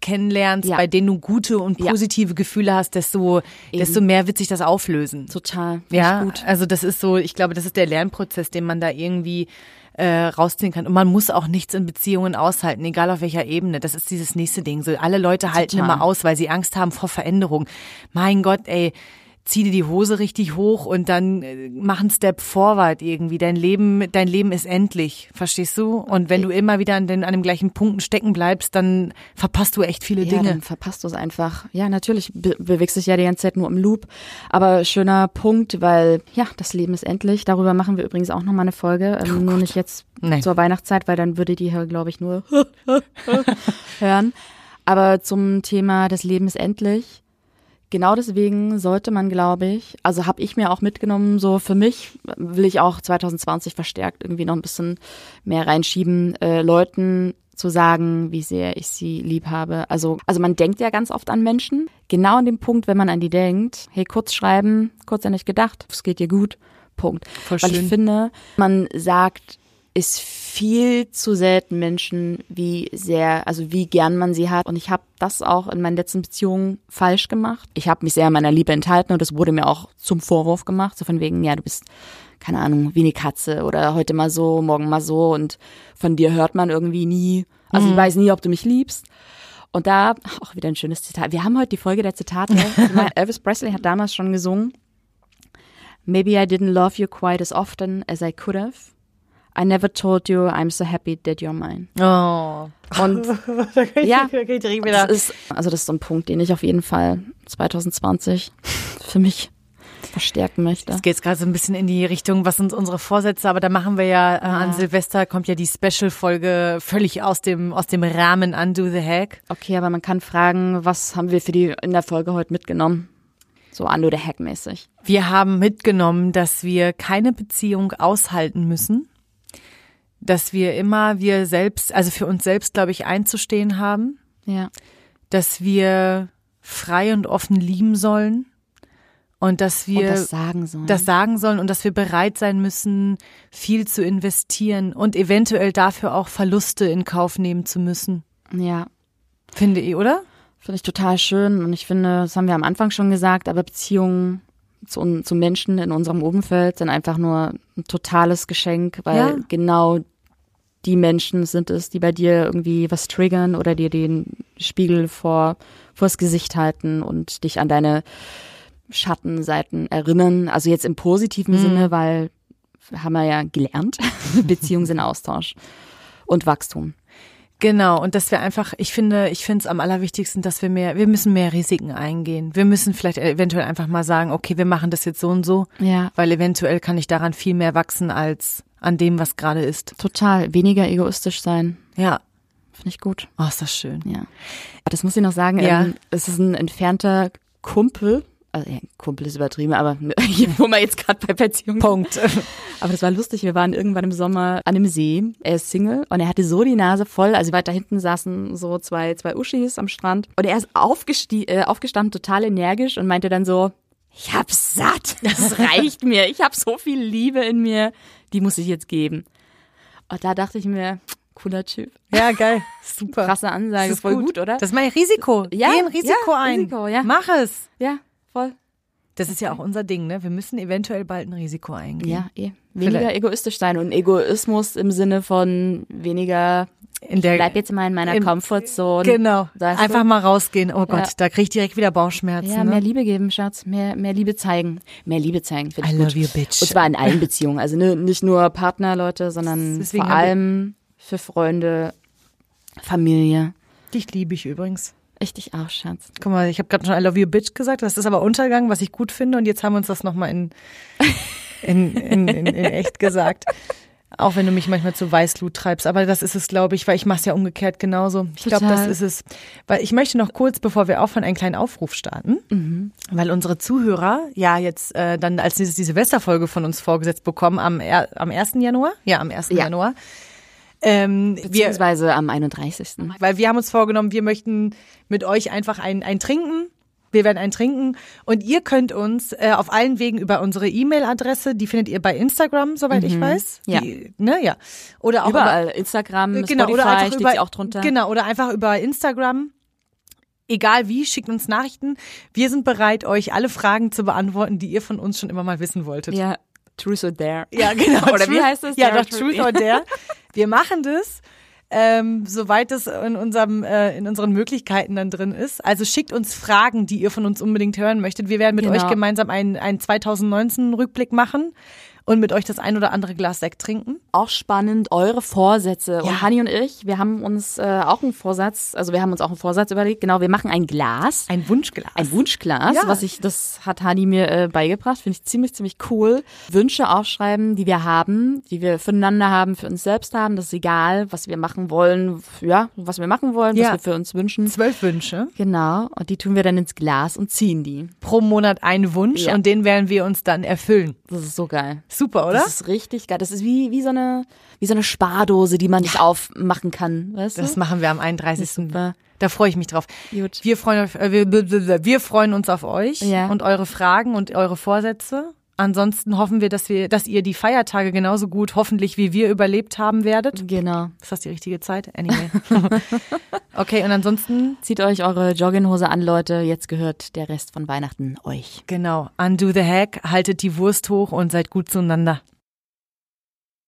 kennenlernst, bei denen du gute und positive Gefühle hast, desto mehr wird sich das auflösen. Total, ja, gut. Also das ist so, ich glaube, das ist der Lernprozess, den man da irgendwie rausziehen kann. Und man muss auch nichts in Beziehungen aushalten, egal auf welcher Ebene. Das ist dieses nächste Ding. So, alle Leute halten immer aus, weil sie Angst haben vor Veränderung. Mein Gott, ey, zieh dir die Hose richtig hoch und dann mach einen Step forward irgendwie. Dein Leben ist endlich, verstehst du? Und wenn du immer wieder an den gleichen Punkten stecken bleibst, dann verpasst du echt viele Dinge. Ja, dann verpasst du es einfach. Ja, natürlich bewegst dich ja die ganze Zeit nur im Loop. Aber schöner Punkt, weil das Leben ist endlich. Darüber machen wir übrigens auch nochmal eine Folge. Nur nicht jetzt zur Weihnachtszeit, weil dann würde die hier, glaube ich, nur hören. Aber zum Thema, das Leben ist endlich. Genau deswegen sollte man, glaube ich, also habe ich mir auch mitgenommen, so für mich will ich auch 2020 verstärkt irgendwie noch ein bisschen mehr reinschieben, Leuten zu sagen, wie sehr ich sie lieb habe. Also man denkt ja ganz oft an Menschen. Genau an dem Punkt, wenn man an die denkt, hey, kurz schreiben, kurz an dich gedacht, es geht dir gut, Punkt. Voll weil schön. Ich finde, man sagt, ist viel zu selten Menschen, wie gern man sie hat. Und ich habe das auch in meinen letzten Beziehungen falsch gemacht. Ich habe mich sehr meiner Liebe enthalten und das wurde mir auch zum Vorwurf gemacht. So von wegen, ja, du bist, keine Ahnung, wie eine Katze oder heute mal so, morgen mal so und von dir hört man irgendwie nie. Also ich weiß nie, ob du mich liebst. Und da, auch wieder ein schönes Zitat. Wir haben heute die Folge der Zitate. Ich meine, Elvis Presley hat damals schon gesungen, "Maybe I didn't love you quite as often as I could have. I never told you I'm so happy that you're mine." Oh. Und das ist so ein Punkt, den ich auf jeden Fall 2020 für mich verstärken möchte. Es geht jetzt gerade so ein bisschen in die Richtung, was sind unsere Vorsätze, aber da machen wir an Silvester kommt ja die Special-Folge völlig aus dem Rahmen Undo the Hack. Okay, aber man kann fragen, was haben wir in der Folge heute mitgenommen? So Undo the Hack mäßig. Wir haben mitgenommen, dass wir keine Beziehung aushalten müssen. Dass wir immer für uns selbst, glaube ich, einzustehen haben. Ja. Dass wir frei und offen lieben sollen Und dass wir das sagen sollen und dass wir bereit sein müssen, viel zu investieren und eventuell dafür auch Verluste in Kauf nehmen zu müssen. Ja. Finde ich, oder? Finde ich total schön. Und ich finde, das haben wir am Anfang schon gesagt, aber Beziehungen zu Menschen in unserem Umfeld sind einfach nur ein totales Geschenk, weil genau die Menschen sind es, die bei dir irgendwie was triggern oder dir den Spiegel vors Gesicht halten und dich an deine Schattenseiten erinnern, also jetzt im positiven Sinne, weil haben wir ja gelernt, Beziehungen sind Austausch und Wachstum. Genau, und dass wir einfach, ich finde es am allerwichtigsten, dass wir müssen mehr Risiken eingehen. Wir müssen vielleicht eventuell einfach mal sagen, okay, wir machen das jetzt so und so, weil eventuell kann ich daran viel mehr wachsen als an dem, was gerade ist. Total, weniger egoistisch sein. Ja. Finde ich gut. Oh, ist das schön. Ja. Das muss ich noch sagen, es ist ein entfernter Kumpel. Also ja, Kumpel ist übertrieben, aber wo man jetzt gerade bei Beziehungen. Punkt. Aber das war lustig, wir waren irgendwann im Sommer an einem See, er ist Single und er hatte so die Nase voll, also weiter hinten saßen so zwei Uschis am Strand und er ist aufgestanden, total energisch und meinte dann so, ich hab's satt, das reicht mir, ich hab so viel Liebe in mir, die muss ich jetzt geben. Und da dachte ich mir, cooler Typ. Ja, geil, super. Krasse Ansage, voll gut, oder? Das ist mein Risiko, geh im Risiko ein, mach es. Ja. Voll. Das ist ja auch unser Ding, ne? Wir müssen eventuell bald ein Risiko eingehen. Ja, weniger vielleicht. Egoistisch sein und Egoismus im Sinne von weniger, ich bleib jetzt mal in meiner Comfortzone. Genau, einfach mal rausgehen. Oh Gott, da krieg ich direkt wieder Bauchschmerzen. Ja, ne? Mehr Liebe geben, Schatz, mehr Liebe zeigen. Mehr Liebe zeigen, finde ich gut. I love you, bitch. Und zwar in allen Beziehungen, also nicht nur Partnerleute, sondern deswegen vor allem für Freunde, Familie. Dich liebe ich übrigens. Ich dich auch, Schatz. Guck mal, ich habe gerade schon I love you, bitch gesagt. Das ist aber Untergang, was ich gut finde. Und jetzt haben wir uns das nochmal in echt gesagt. Auch wenn du mich manchmal zu Weißglut treibst. Aber das ist es, glaube ich, weil ich mache es ja umgekehrt genauso. Ich glaube, das ist es. Weil ich möchte noch kurz, bevor wir aufhören, einen kleinen Aufruf starten. Mhm. Weil unsere Zuhörer jetzt dann als nächstes die Silvesterfolge von uns vorgesetzt bekommen am 1. Januar. Ja, am 1. Januar. Beziehungsweise am 31. Weil wir haben uns vorgenommen, wir möchten mit euch einfach ein Trinken. Wir werden ein Trinken. Und ihr könnt uns auf allen Wegen über unsere E-Mail-Adresse, die findet ihr bei Instagram, soweit ich weiß. Ja. Oder auch überall. Instagram, Spotify, oder einfach steht sie auch drunter. Genau, oder einfach über Instagram. Egal wie, schickt uns Nachrichten. Wir sind bereit, euch alle Fragen zu beantworten, die ihr von uns schon immer mal wissen wolltet. Ja, Truth or Dare. Ja, genau. Oder wie heißt das? Ja, doch, Truth or Dare. Wir machen das, soweit es in unseren Möglichkeiten dann drin ist. Also schickt uns Fragen, die ihr von uns unbedingt hören möchtet. Wir werden mit euch gemeinsam einen 2019-Rückblick machen und mit euch das ein oder andere Glas Sekt trinken. Auch spannend, eure Vorsätze. Ja. Und Hanni und ich, wir haben uns auch einen Vorsatz überlegt. Genau, wir machen ein Glas. Ein Wunschglas. Ein Wunschglas, das hat Hanni mir beigebracht, finde ich ziemlich, ziemlich cool. Wünsche aufschreiben, die wir haben, die wir füreinander haben, für uns selbst haben. Das ist egal, was wir machen wollen, was wir für uns wünschen. 12 Wünsche. Genau, und die tun wir dann ins Glas und ziehen die. Pro Monat einen Wunsch und den werden wir uns dann erfüllen. Das ist so geil. Super, oder? Das ist richtig geil. Das ist wie so eine Spardose, die man nicht aufmachen kann. Weißt du? Das machen wir am 31. Da freue ich mich drauf. Gut. Wir freuen uns auf euch und eure Fragen und eure Vorsätze. Ansonsten hoffen wir, dass ihr die Feiertage genauso gut, hoffentlich wie wir, überlebt haben werdet. Genau. Ist das die richtige Zeit? Anyway. Okay, und ansonsten zieht euch eure Jogginghose an, Leute. Jetzt gehört der Rest von Weihnachten euch. Genau. Undo the Hack, haltet die Wurst hoch und seid gut zueinander.